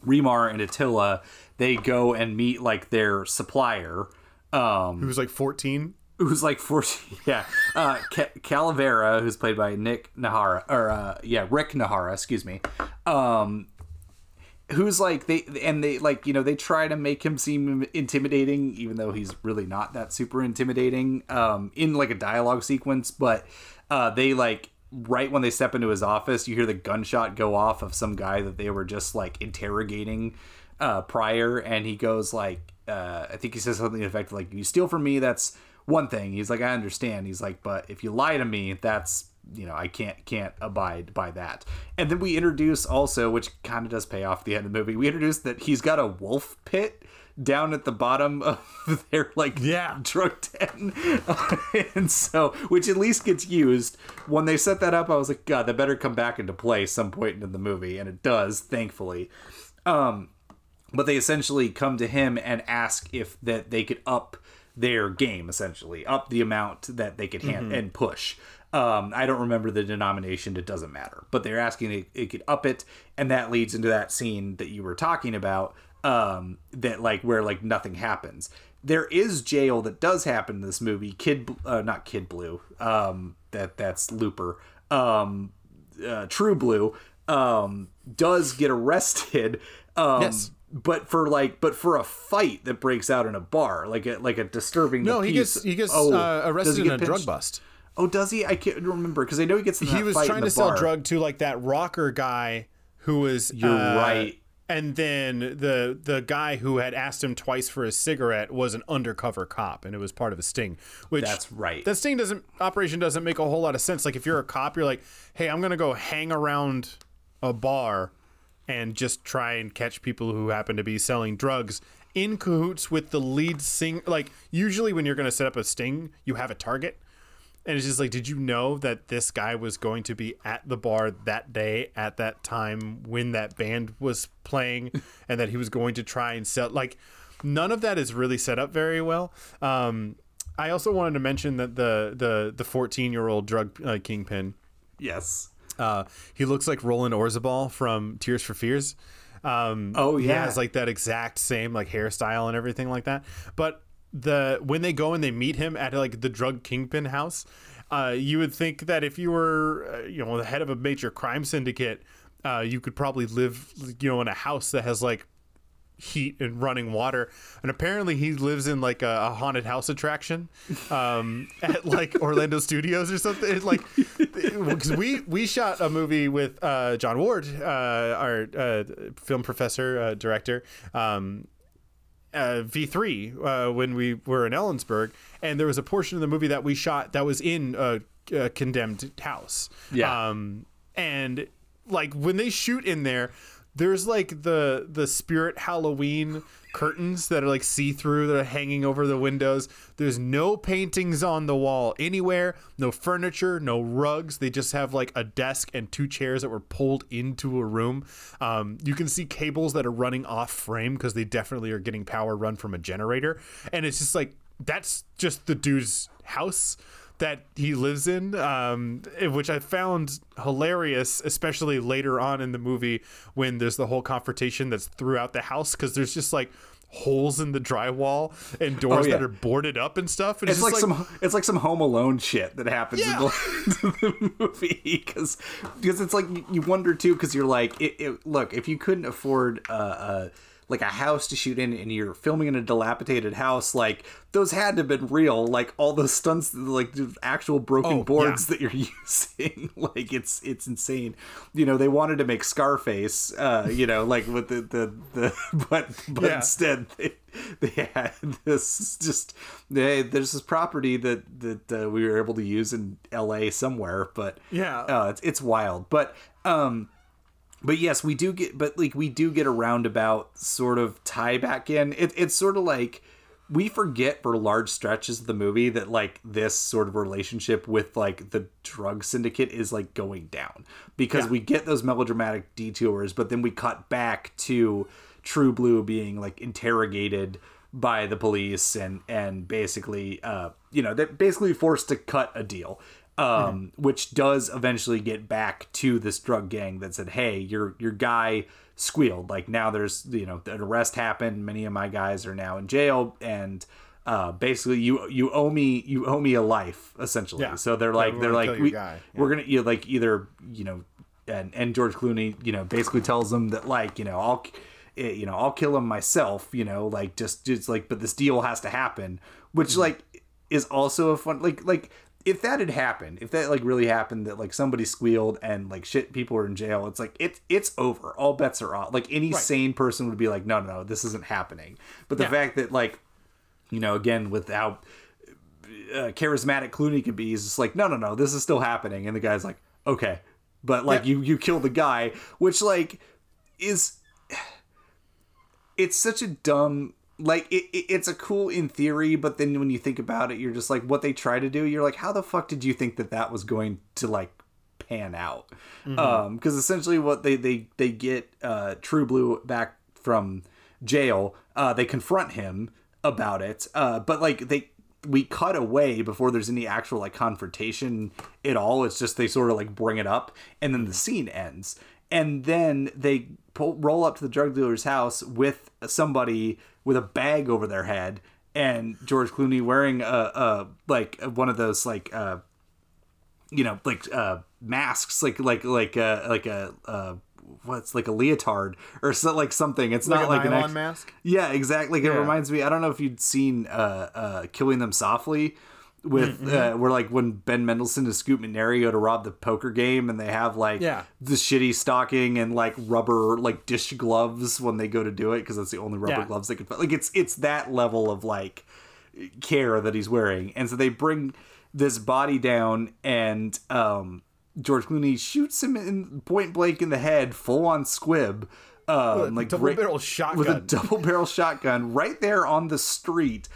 Remar and Attila, they go and meet like their supplier, um, who's like fourteen. Who's like fourteen? Yeah, uh, Ca- Calavera, who's played by Nick Nahara, or uh, yeah, Rick Nahara, excuse me. Um, who's like they and they like you know they try to make him seem intimidating, even though he's really not that super intimidating. Um, in like a dialogue sequence, but uh, they like. Right when they step into his office, you hear the gunshot go off of some guy that they were just like interrogating uh, prior. And he goes like, uh, I think he says something to the effect of like, you steal from me, that's one thing. He's like, I understand. He's like, but if you lie to me, that's, you know, I can't, can't abide by that. And then we introduce also, which kind of does pay off at the end of the movie. We introduce that he's got a wolf pit down at the bottom of their like yeah. drug den. And so, which at least gets used. When they set that up, I was like, God, that better come back into play some point in the movie. And it does, thankfully. Um, but they essentially come to him and ask if that they could up their game, essentially up the amount that they could hand mm-hmm. and push. Um, I don't remember the denomination. It doesn't matter, but they're asking it, it could up it. And that leads into that scene that you were talking about, um that like where like nothing happens. There is jail that does happen in this movie. Kid uh, not Kid Blue, um that that's Looper, um uh, True Blue um does get arrested, um yes. but for like but for a fight that breaks out in a bar, like a like a disturbing no the he peace. gets he gets oh, uh, arrested he get in a pinched? drug bust. Oh, does he? I can't remember, because I know he gets in that he was fight trying in the to bar. sell drug to like that rocker guy who was you're uh, right. And then the the guy who had asked him twice for a cigarette was an undercover cop, and it was part of a sting. Which that's right. That sting doesn't operation doesn't make a whole lot of sense. Like if you're a cop, you're like, hey, I'm gonna go hang around a bar and just try and catch people who happen to be selling drugs in cahoots with the lead sing. Like usually when you're gonna set up a sting, you have a target. And it's just like, did you know that this guy was going to be at the bar that day at that time when that band was playing, and that he was going to try and sell? Like, none of that is really set up very well. Um, I also wanted to mention that the the the fourteen-year-old drug uh, kingpin. Yes. Uh, he looks like Roland Orzabal from Tears for Fears. Um, oh, yeah. He has like that exact same like hairstyle and everything like that. But the when they go and they meet him at like the drug kingpin house, uh, you would think that if you were uh, you know, the head of a major crime syndicate, uh, you could probably live, you know, in a house that has like heat and running water, and apparently he lives in like a, a haunted house attraction um at like Orlando Studios or something. It's like, because we we shot a movie with uh John Ward, uh our uh film professor, uh director, um uh V three, uh when we were in Ellensburg, and there was a portion of the movie that we shot that was in a, a condemned house. Yeah. Um and like when they shoot in there, there's like the the spirit Halloween curtains that are like see-through that are hanging over the windows. There's no paintings on the wall anywhere, no furniture, no rugs. They just have like a desk and two chairs that were pulled into a room. Um, you can see cables that are running off frame because they definitely are getting power run from a generator. And it's just like, that's just the dude's house that he lives in, um, which I found hilarious, especially later on in the movie when there's the whole confrontation that's throughout the house, because there's just like holes in the drywall and doors oh, yeah. that are boarded up and stuff. And it's, it's like, like some it's like some Home Alone shit that happens yeah. in, the, in the movie, because because it's like you wonder too, because you're like, it, it, look, if you couldn't afford uh, uh, like a house to shoot in and you're filming in a dilapidated house, like those had to have been real, like all those stunts, like the actual broken oh, boards yeah. that you're using. Like it's it's insane, you know. They wanted to make Scarface, uh you know, like with the the, the but but yeah. instead they, they had this just they, there's this property that that uh, we were able to use in L A somewhere, but yeah, uh, it's it's wild. But um But yes, we do get, but like we do get a roundabout sort of tie back in. It, it's sort of like we forget for large stretches of the movie that like this sort of relationship with like the drug syndicate is like going down, because yeah. we get those melodramatic detours, but then we cut back to True Blue being like interrogated by the police and and basically, uh, you know, they're basically forced to cut a deal. Um, mm-hmm. Which does eventually get back to this drug gang that said, hey, your your guy squealed. Like now there's, you know, an arrest happened. Many of my guys are now in jail. And uh, basically you you owe me you owe me a life, essentially. Yeah. So they're like, yeah, they're like, we, yeah. we're going to you know, like either, you know, and, and George Clooney, you know, basically tells them that like, you know, I'll, you know, I'll kill him myself, you know, like just it's like, but this deal has to happen, which mm-hmm. like is also a fun, like, like. If that had happened, if that like really happened, that like somebody squealed and like shit, people are in jail. It's like it's it's over. All bets are off. Like any right. sane person would be like, no, no, no, this isn't happening. But the yeah. fact that like, you know, again, with how uh, charismatic Clooney could be, he's just like, no, no, no, this is still happening. And the guy's like, okay, but like yeah. you you kill the guy, which like is it's such a dumb. Like, it, it, it's a cool in theory, but then when you think about it, you're just like, what they try to do, you're like, how the fuck did you think that that was going to, like, pan out? Mm-hmm. Um, because essentially what they, they, they get uh, True Blue back from jail. Uh, they confront him about it. Uh, but, like, they we cut away before there's any actual, like, confrontation at all. It's just they sort of, like, bring it up, and then the scene ends. And then they pull, roll up to the drug dealer's house with somebody with a bag over their head, and George Clooney wearing a, a like one of those like uh, you know like uh, masks like like like uh, like a uh, what's like a leotard or so, like something. It's like not a like nylon an ex- mask. Yeah, exactly. Like, yeah. It reminds me. I don't know if you'd seen uh, uh, Killing Them Softly. With uh, where like when Ben Mendelsohn and Scoot McNairy go to rob the poker game, and they have like yeah. the shitty stocking and like rubber like dish gloves when they go to do it, because that's the only rubber yeah. gloves they can find. Like it's it's that level of like care that he's wearing, and so they bring this body down, and um, George Clooney shoots him in point blank in the head, full on squib. Um, with a like double ra- barrel shotgun. With a double barrel shotgun right there on the street,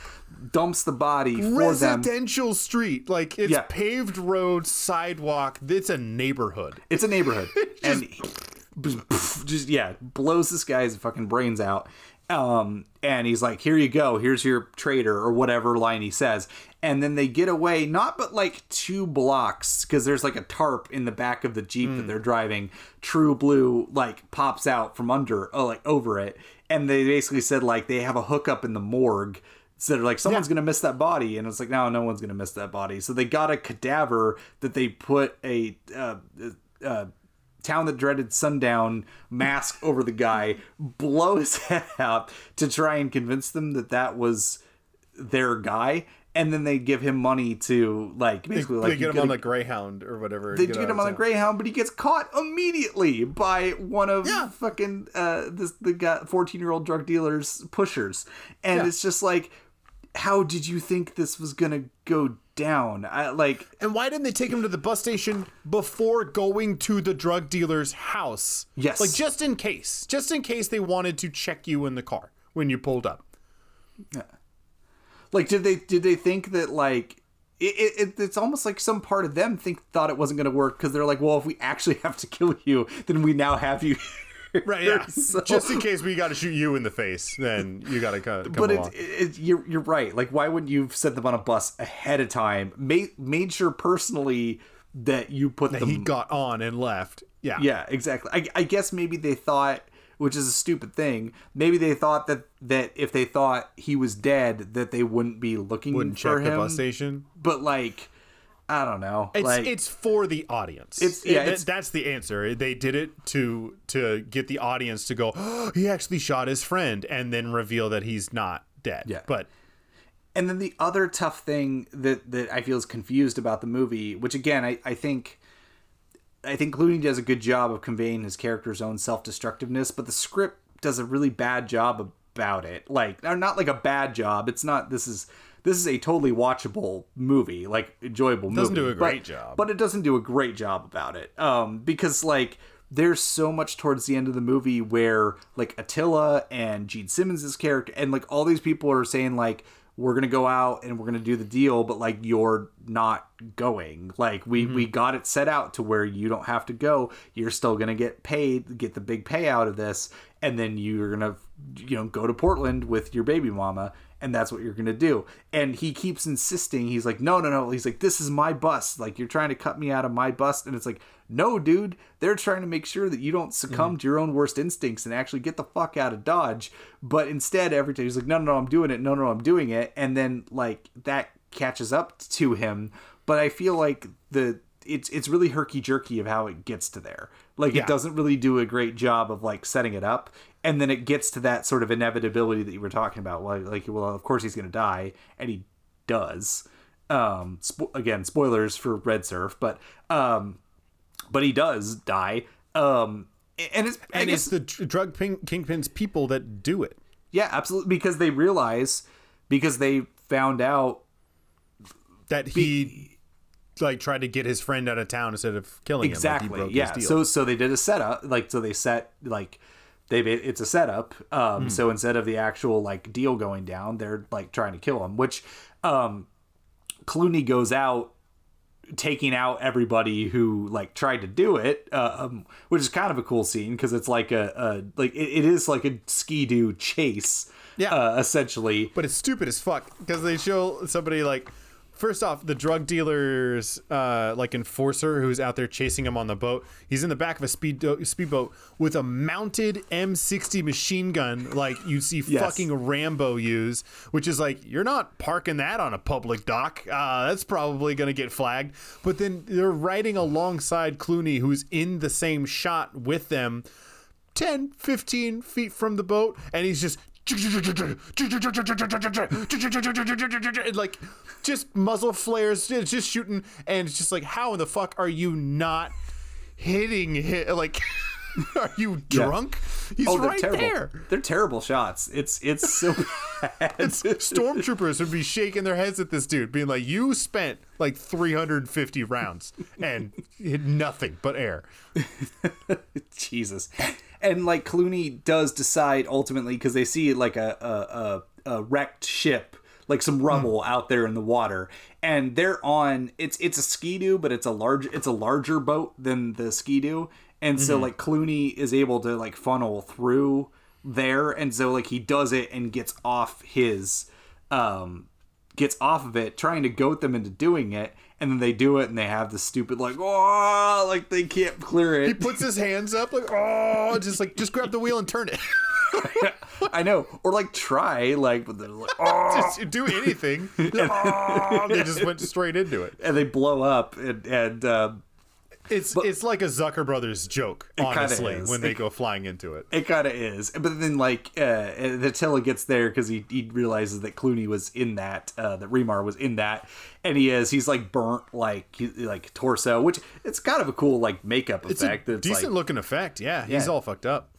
dumps the body for them. Residential street, like it's yeah. paved road, sidewalk. It's a neighborhood. It's a neighborhood, just, and he, just yeah, blows this guy's fucking brains out. Um, and he's like, here you go, here's your traitor, or whatever line he says. And then they get away, not but like two blocks, because there's like a tarp in the back of the Jeep mm. that they're driving. True Blue, like, pops out from under, oh, like, over it. And they basically said, like, they have a hookup in the morgue. So they're like, someone's yeah. going to miss that body. And it's like, no, no one's going to miss that body. So they got a cadaver that they put a... Uh, uh, Town That Dreaded Sundown mask over the guy, blow his head out to try and convince them that that was their guy. And then they give him money to, like, basically, they, like, they get him gotta, on the Greyhound or whatever. They get, get him on the Greyhound, but he gets caught immediately by one of yeah. fucking uh, this the guy, fourteen year old drug dealer's pushers. And yeah. it's just like, how did you think this was gonna go down? I like, and why didn't they take him to the bus station before going to the drug dealer's house? Yes, like, just in case, just in case they wanted to check you in the car when you pulled up. Yeah, like, did they did they think that, like, it, it it's almost like some part of them think thought it wasn't gonna work, because they're like, well, if we actually have to kill you, then we now have you. Right, yeah. So, just in case we got to shoot you in the face, then you got to come. But it, it, you're you're right. Like, why wouldn't you have set them on a bus ahead of time? Made made sure personally that you put that them. He got on and left. Yeah, yeah, exactly. I I guess maybe they thought, which is a stupid thing. Maybe they thought that, that if they thought he was dead, that they wouldn't be looking wouldn't for check him. The bus station. But, like, I don't know. It's like, it's for the audience. It's, yeah, it's, that's the answer. They did it to to get the audience to go, oh, he actually shot his friend, and then reveal that he's not dead. Yeah. But and then the other tough thing that, that I feel is confused about the movie, which again I, I think I think Clooney does a good job of conveying his character's own self-destructiveness, but the script does a really bad job about it. Like, or not like a bad job. It's not this is This is a totally watchable movie, like, enjoyable movie. It doesn't do a great job. But it doesn't do a great job about it. Um, because, like, there's so much towards the end of the movie where, like, Attila and Gene Simmons' character and, like, all these people are saying, like, we're going to go out and we're going to do the deal, but, like, you're not going. Like, we, mm-hmm. we got it set out to where you don't have to go. You're still going to get paid, get the big payout of this, and then you're going to, you know, go to Portland with your baby mama. And that's what you're going to do. And he keeps insisting. He's like, no, no, no. He's like, this is my bust. Like, you're trying to cut me out of my bust. And it's like, no, dude, they're trying to make sure that you don't succumb mm-hmm. to your own worst instincts and actually get the fuck out of Dodge. But instead, every time he's like, no, no, no, I'm doing it. No, no, I'm doing it. And then, like, that catches up to him. But I feel like the it's it's really herky-jerky of how it gets to there. Like, yeah. it doesn't really do a great job of, like, setting it up. And then it gets to that sort of inevitability that you were talking about. Well, like, well, of course he's going to die, and he does. Um, spo- again, spoilers for Red Surf, but um, but he does die. Um, and it's and guess, it's the drug ping- kingpin's people that do it. Yeah, absolutely, because they realize because they found out that he. Be- like tried to get his friend out of town instead of killing exactly. him. Exactly. Like yeah. So so they did a setup. Like so they set like. They it's a setup. Um, mm. So instead of the actual like deal going down, they're like trying to kill him. Which um, Clooney goes out taking out everybody who like tried to do it, uh, um, which is kind of a cool scene because it's like a, a like it, it is like a Ski-Doo chase, yeah, uh, essentially. But it's stupid as fuck because they show somebody like. First off, the drug dealer's uh, like enforcer who's out there chasing him on the boat. He's in the back of a speed speedboat with a mounted M sixty machine gun, like you see yes. fucking Rambo use, which is like you're not parking that on a public dock. Uh, that's probably gonna get flagged. But then they're riding alongside Clooney, who's in the same shot with them, ten, fifteen feet from the boat, and he's just. Like just muzzle flares just shooting and it's just like how in the fuck are you not hitting hit? Like are you drunk yeah. he's oh, right terrible. There they're terrible shots it's it's so bad it's, stormtroopers would be shaking their heads at this dude being like you spent like three hundred fifty rounds and hit nothing but air. Jesus. And like Clooney does decide ultimately because they see like a, a, a, a wrecked ship, like some rubble mm. out there in the water, and they're on. It's it's a Ski-Doo, but it's a large it's a larger boat than the Ski-Doo, and mm-hmm. so like Clooney is able to like funnel through there. And so like he does it and gets off his, um, gets off of it, trying to goat them into doing it. And then they do it and they have the stupid like, oh, like they can't clear it. He puts his hands up like, oh, just like, just grab the wheel and turn it. I know. Or like try, like, but they're like, oh. Just do anything. Oh, they just went straight into it. And they blow up and, and um, it's but, it's like a Zucker Brothers joke, honestly, when they it, go flying into it. It kind of is. But then like uh, Attila gets there because he, he realizes that Clooney was in that, uh, that Remar was in that. And he is. He's like burnt, like he, like torso, which it's kind of a cool like makeup it's effect. A it's a decent like, looking effect. Yeah, he's yeah. all fucked up.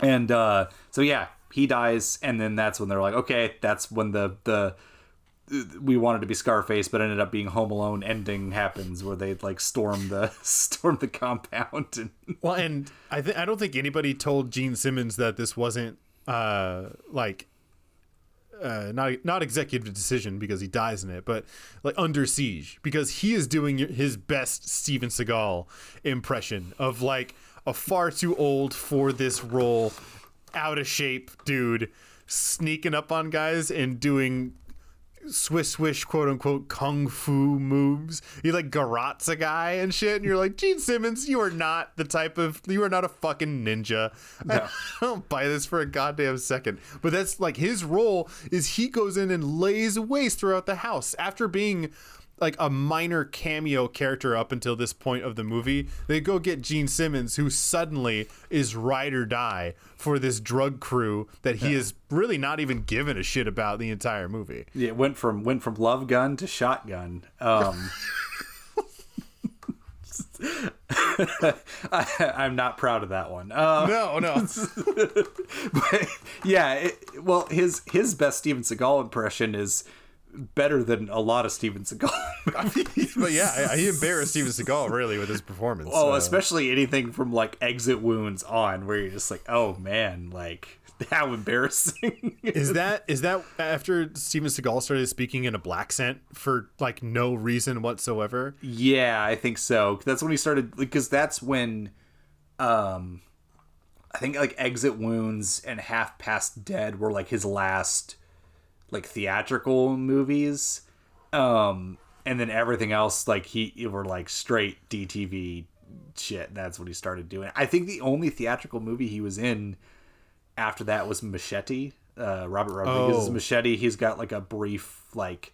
And uh, so, yeah, he dies. And then that's when they're like, OK, that's when the the we wanted to be Scarface, but ended up being Home Alone ending happens where they like storm the storm the compound. And well, and I think I don't think anybody told Gene Simmons that this wasn't uh, like uh, not not executive decision because he dies in it, but like Under Siege, because he is doing his best Steven Seagal impression of like. A far too old for this role, out of shape dude sneaking up on guys and doing swish swish quote unquote kung fu moves. He like garrots a guy and shit, and you're like, Gene Simmons, you are not the type of you are not a fucking ninja. No. I don't buy this for a goddamn second. But that's like his role is he goes in and lays waste throughout the house after being like a minor cameo character up until this point of the movie. They go get Gene Simmons, who suddenly is ride or die for this drug crew that he yeah. is really not even giving a shit about the entire movie. Yeah, it went from went from love gun to shotgun. Um, I, I'm not proud of that one. Um, no, no. But yeah, it, well, his his best Steven Seagal impression is better than a lot of Steven Seagal. But yeah, he embarrassed Steven Seagal really with his performance. Oh, so. Especially anything from like Exit Wounds on, where you're just like, oh man, like how embarrassing. Is that is that after Steven Seagal started speaking in a black accent for like no reason whatsoever? Yeah, I think so. That's when he started, because that's when, um, I think like Exit Wounds and Half Past Dead were like his last like theatrical movies, um, and then everything else like he were like straight D T V shit. And that's what he started doing. I think the only theatrical movie he was in after that was Machete. Uh, Robert Rodriguez's oh. Machete. He's got like a brief like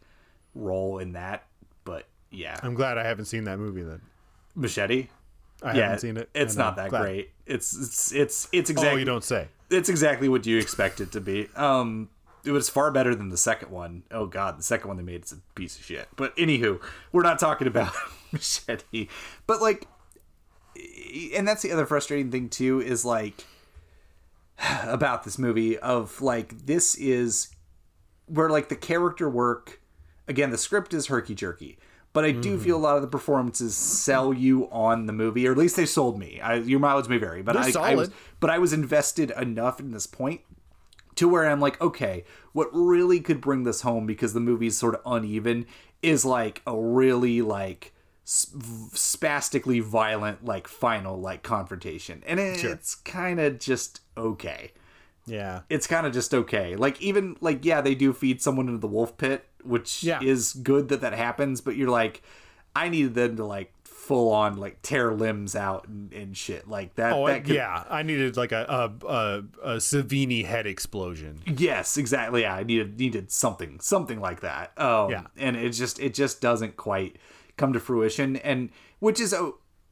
role in that, but yeah. I'm glad I haven't seen that movie then. Machete. I yeah, haven't seen it. It's not that glad. great. It's it's it's it's exactly. Oh, you don't say. It's exactly what you expect it to be. Um. It was far better than the second one. Oh, God, the second one they made is a piece of shit. But anywho, we're not talking about Machete. But, like, and that's the other frustrating thing, too, is, like, about this movie of, like, this is where, like, the character work, again, the script is herky-jerky. But I do mm. feel a lot of the performances sell you on the movie, or at least they sold me. I, your mileage may vary. But I, I was, But I was invested enough in this point to where I'm like, okay, what really could bring this home, because the movie's sort of uneven, is like a really like spastically violent like final like confrontation, and it, sure. it's kind of just okay. Yeah, it's kind of just okay. Like even like yeah, they do feed someone into the wolf pit, which yeah. is good that that happens. But you're like, I needed them to like full on like tear limbs out and, and shit like that. Oh, that could... yeah, I needed like a a, a a Savini head explosion. Yes, exactly. Yeah, I needed needed something something like that. Um, yeah, and it just it just doesn't quite come to fruition, and which is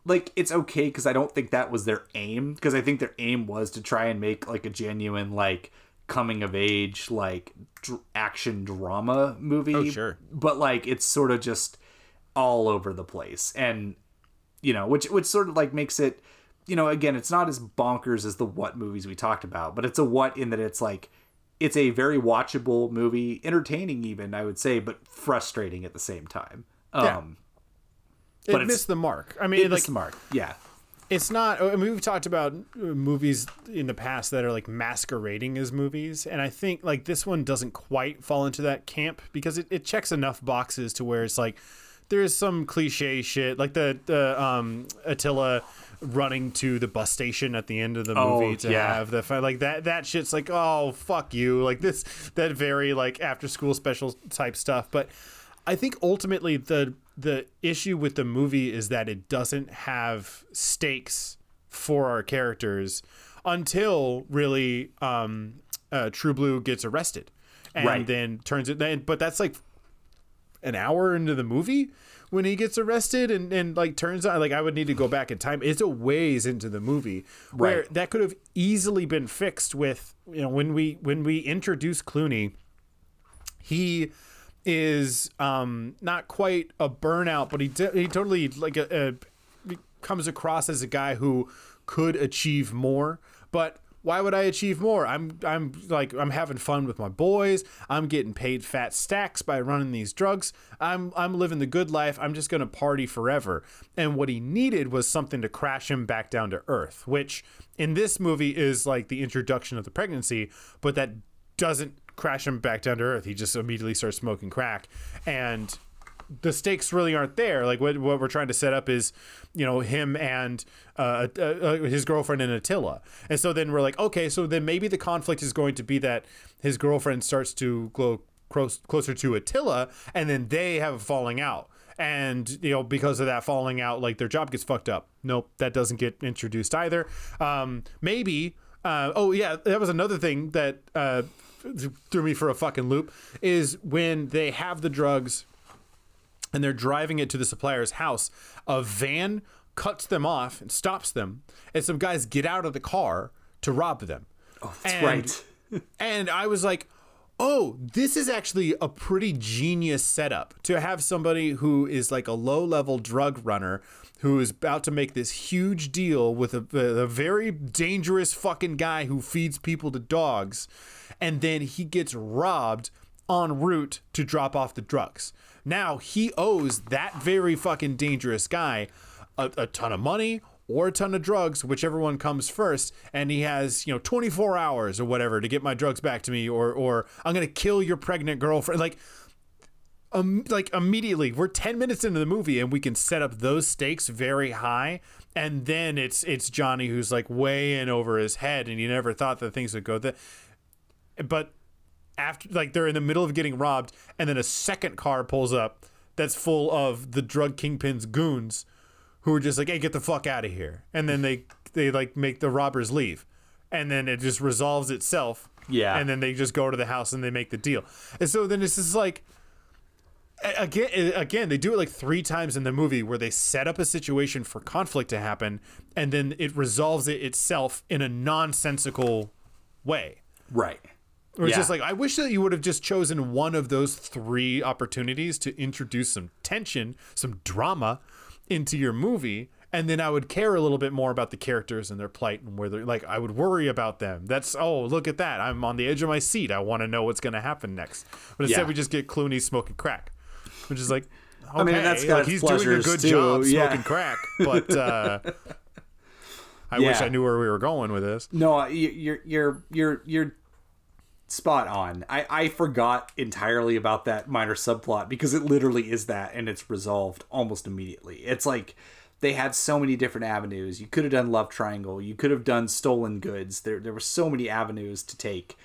like it's okay because I don't think that was their aim, because I think their aim was to try and make like a genuine like coming of age like dr- action drama movie. Oh sure, but like it's sort of just all over the place, and you know, which which sort of like makes it, you know, again, it's not as bonkers as the What movies we talked about, but it's a What in that it's like, it's a very watchable movie, entertaining even, I would say, but frustrating at the same time. Yeah. Um, it but missed the mark. I mean, it like, missed the mark. Yeah. It's not, I mean, we've talked about movies in the past that are like masquerading as movies. And I think like this one doesn't quite fall into that camp, because it, it checks enough boxes to where it's like, there is some cliche shit like the the um, Attila running to the bus station at the end of the movie oh, to yeah. have the fight. Like that, that shit's like, oh, fuck you. Like this, that very like after school special type stuff. But I think ultimately the, the issue with the movie is that it doesn't have stakes for our characters until really um, uh, True Blue gets arrested. And right. then turns it then, but that's like an hour into the movie when he gets arrested and, and like turns out like I would need to go back in time. It's a ways into the movie where right. that could have easily been fixed with, you know, when we, when we introduce Clooney, he is um, not quite a burnout, but he, he totally like a, a, comes across as a guy who could achieve more, but why would I achieve more? I'm I'm like I'm having fun with my boys. I'm getting paid fat stacks by running these drugs. I'm I'm living the good life. I'm just gonna party forever. And what he needed was something to crash him back down to earth, which in this movie is like the introduction of the pregnancy, but that doesn't crash him back down to earth. He just immediately starts smoking crack, and the stakes really aren't there. Like what what we're trying to set up is, you know, him and uh, uh, uh, his girlfriend and Attila. And so then we're like, okay, so then maybe the conflict is going to be that his girlfriend starts to glow close, closer to Attila, and then they have a falling out. And, you know, because of that falling out, like their job gets fucked up. Nope, that doesn't get introduced either. Um, maybe, uh, oh yeah, that was another thing that uh, threw me for a fucking loop is when they have the drugs and they're driving it to the supplier's house, a van cuts them off and stops them, and some guys get out of the car to rob them. Oh, that's and, right. And I was like, oh, this is actually a pretty genius setup to have somebody who is like a low-level drug runner who is about to make this huge deal with a, a very dangerous fucking guy who feeds people to dogs, and then he gets robbed en route to drop off the drugs. Now he owes that very fucking dangerous guy a, a ton of money or a ton of drugs, whichever one comes first. And he has, you know, twenty-four hours or whatever to get my drugs back to me, or, or I'm going to kill your pregnant girlfriend. Like, um, like immediately we're ten minutes into the movie and we can set up those stakes very high. And then it's, it's Johnny who's like way in over his head and you never thought that things would go that, but after like they're in the middle of getting robbed and then a second car pulls up that's full of the drug kingpin's goons who are just like, hey, get the fuck out of here, and then they they like make the robbers leave, and then it just resolves itself. Yeah, and then they just go to the house and they make the deal. And so then this is like again again they do it like three times in the movie where they set up a situation for conflict to happen and then it resolves it itself in a nonsensical way. Right. Or it's yeah. just like, I wish that you would have just chosen one of those three opportunities to introduce some tension, some drama into your movie. And then I would care a little bit more about the characters and their plight and where they're like, I would worry about them. That's, oh, look at that. I'm on the edge of my seat. I want to know what's going to happen next. But instead yeah. we just get Clooney smoking crack, which is like, okay, I mean, that's got like, he's doing a good too. job smoking yeah. crack. But uh, I yeah. wish I knew where we were going with this. No, you're, you're, you're, you're, spot on. I, I forgot entirely about that minor subplot because it literally is that, and it's resolved almost immediately. It's like they had so many different avenues. You could have done Love Triangle. You could have done Stolen Goods. There there were so many avenues to take,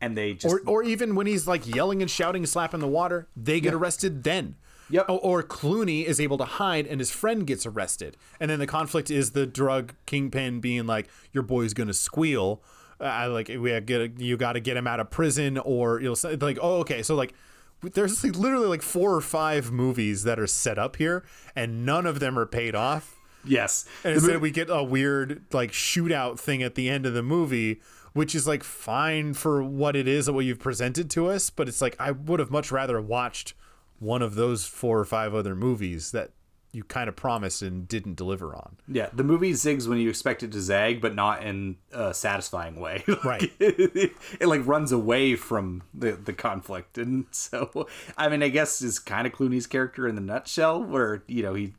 and they just... Or, or even when he's like yelling and shouting, slapping the water, they get yeah. arrested then. Yep. Or, or Clooney is able to hide and his friend gets arrested. And then the conflict is the drug kingpin being like, your boy's gonna squeal. I like we have get you got to get him out of prison, or you'll say like, oh, OK, so like there's like literally like four or five movies that are set up here and none of them are paid off. Yes. And instead movie- we get a weird like shootout thing at the end of the movie, which is like fine for what it is and what you've presented to us. But it's like I would have much rather watched one of those four or five other movies that you kind of promised and didn't deliver on. Yeah, the movie zigs when you expect it to zag, but not in a satisfying way. Like, right. It, it like runs away from the, the conflict. And so, I mean, I guess is kind of Clooney's character in the nutshell where, you know, he,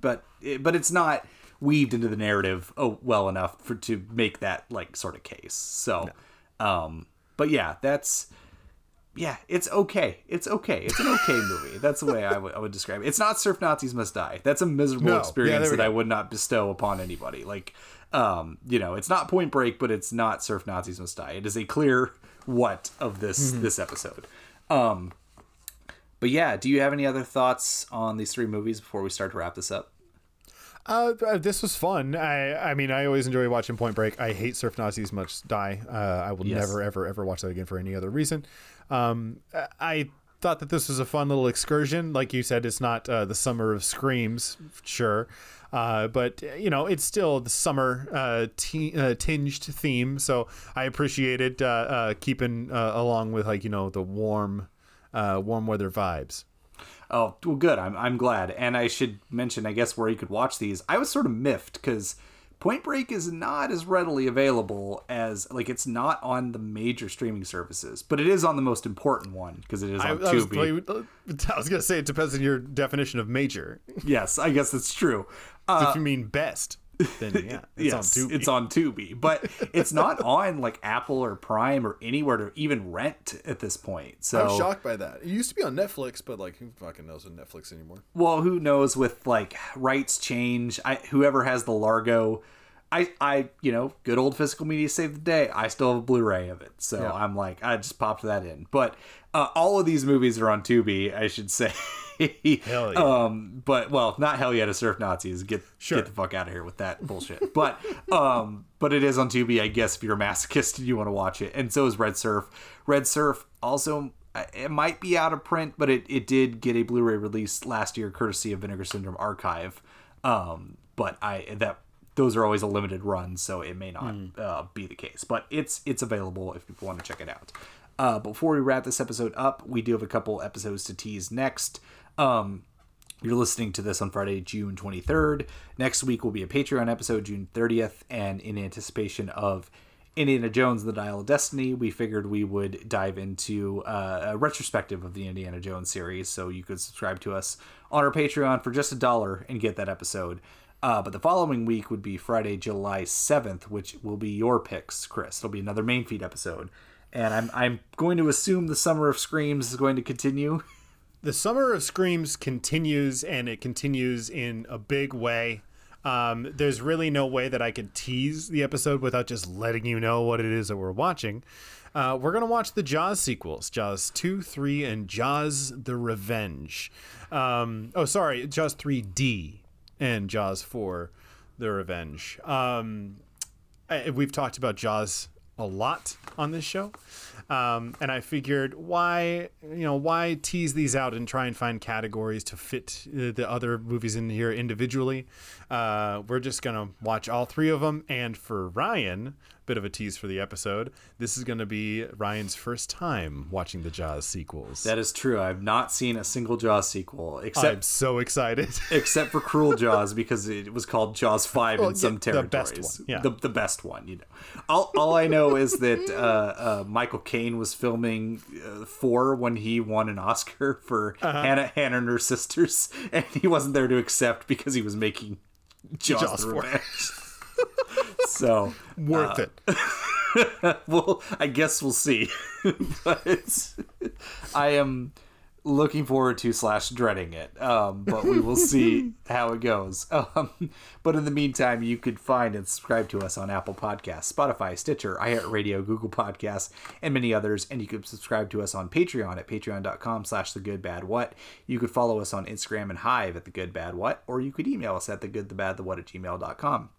but, but it's not weaved into the narrative oh, well enough for, to make that like sort of case. So, no. um, but yeah, that's, yeah, it's okay. It's okay. It's an okay movie. That's the way I, w- I would describe it. It's not Surf Nazis Must Die. That's a miserable no. experience yeah, that go. I would not bestow upon anybody. Like, um, you know, it's not Point Break, but it's not Surf Nazis Must Die. It is a clear what of this mm-hmm. this episode. Um, but yeah, do you have any other thoughts on these three movies before we start to wrap this up? Uh, this was fun. I, I mean, I always enjoy watching Point Break. I hate Surf Nazis Must Die. Uh, I will yes. never, ever, ever watch that again for any other reason. Um, I thought that this was a fun little excursion. Like you said, it's not uh, the summer of screams, sure. Uh, but, you know, it's still the summer uh, t- uh, tinged theme. So I appreciated uh, uh, keeping uh, along with, like, you know, the warm, uh, warm weather vibes. Oh, well, good. I'm I'm glad. And I should mention, I guess, where you could watch these. I was sort of miffed because Point Break is not as readily available as, like, it's not on the major streaming services, but it is on the most important one because it is on I, Tubi. I was, I was going to say it depends on your definition of major. Yes, I guess that's true. Uh, if you mean best, then yeah, it's yes, on Tubi. It's on Tubi, but it's not on, like, Apple or Prime or anywhere to even rent at this point. So I'm shocked by that. It used to be on Netflix, but, like, who fucking knows on Netflix anymore? Well, who knows with, like, rights change. I whoever has the Largo, I I you know, good old physical media saved the day. I still have a Blu-ray of it, so yeah. I'm like, I just popped that in. But uh, all of these movies are on Tubi, I should say. Hell yeah. Um, but, well, not hell yeah to Surf Nazis. Get sure. get the fuck out of here with that bullshit. But um, but it is on Tubi, I guess, if you're a masochist and you want to watch it. And so is Red Surf. Red Surf also, it might be out of print, but it, it did get a Blu-ray release last year, courtesy of Vinegar Syndrome Archive. Um, but I that those are always a limited run, so it may not mm. uh, be the case. But it's it's available if people want to check it out. Uh, before we wrap this episode up, we do have a couple episodes to tease next. Um, you're listening to this on Friday, June twenty-third. Next week will be a Patreon episode, June thirtieth. And in anticipation of Indiana Jones and the Dial of Destiny, we figured we would dive into uh, a retrospective of the Indiana Jones series. So you could subscribe to us on our Patreon for just a dollar and get that episode. Uh, but the following week would be Friday, July seventh, which will be your picks, Chris. It'll be another main feed episode. And I'm I'm going to assume the Summer of Screams is going to continue. The Summer of Screams continues, and it continues in a big way. Um, there's really no way that I could tease the episode without just letting you know what it is that we're watching. Uh, we're going to watch the Jaws sequels, Jaws two, three, and Jaws the Revenge. Um, oh, sorry, Jaws three D and Jaws four the Revenge. Um, I, we've talked about Jaws a lot on this show, um, and I figured, why you know why tease these out and try and find categories to fit the other movies in here individually. Uh, we're just gonna watch all three of them, and for Ryan, bit of a tease for the episode, this is gonna be Ryan's first time watching the Jaws sequels. That is true. I've not seen a single Jaws sequel, except I'm so excited, except for Cruel Jaws, because it was called Jaws five well, in yeah, some territories. The best one, yeah. the, the best one. You know, all all I know is that uh, uh, Michael Caine was filming uh, four when he won an Oscar for uh-huh. Hannah, Hannah and Her Sisters, and he wasn't there to accept because he was making Jaws, Jaws the Revenge. So worth uh, it. Well, I guess we'll see. But I am looking forward to slash dreading it. Um, but we will see how it goes. Um, but in the meantime, you could find and subscribe to us on Apple Podcasts, Spotify, Stitcher, iHeartRadio, Google Podcasts, and many others. And you could subscribe to us on Patreon at patreon.com slash the good bad what. You could follow us on Instagram and Hive at the good bad what, or you could email us at the good the bad the what at gmail dot com.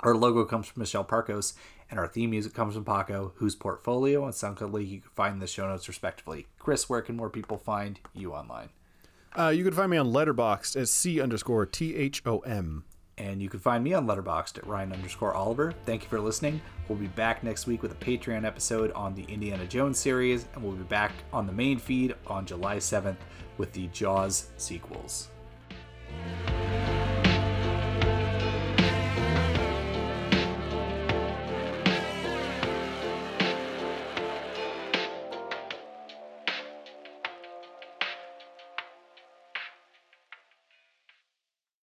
Our logo comes from Michelle Parkos, and our theme music comes from Paco, whose portfolio and SoundCloud you can find in the show notes, respectively. Chris, where can more people find you online? Uh, you can find me on Letterboxd at C underscore T H O M. And you can find me on Letterboxd at Ryan underscore Oliver. Thank you for listening. We'll be back next week with a Patreon episode on the Indiana Jones series, and we'll be back on the main feed on July seventh with the Jaws sequels.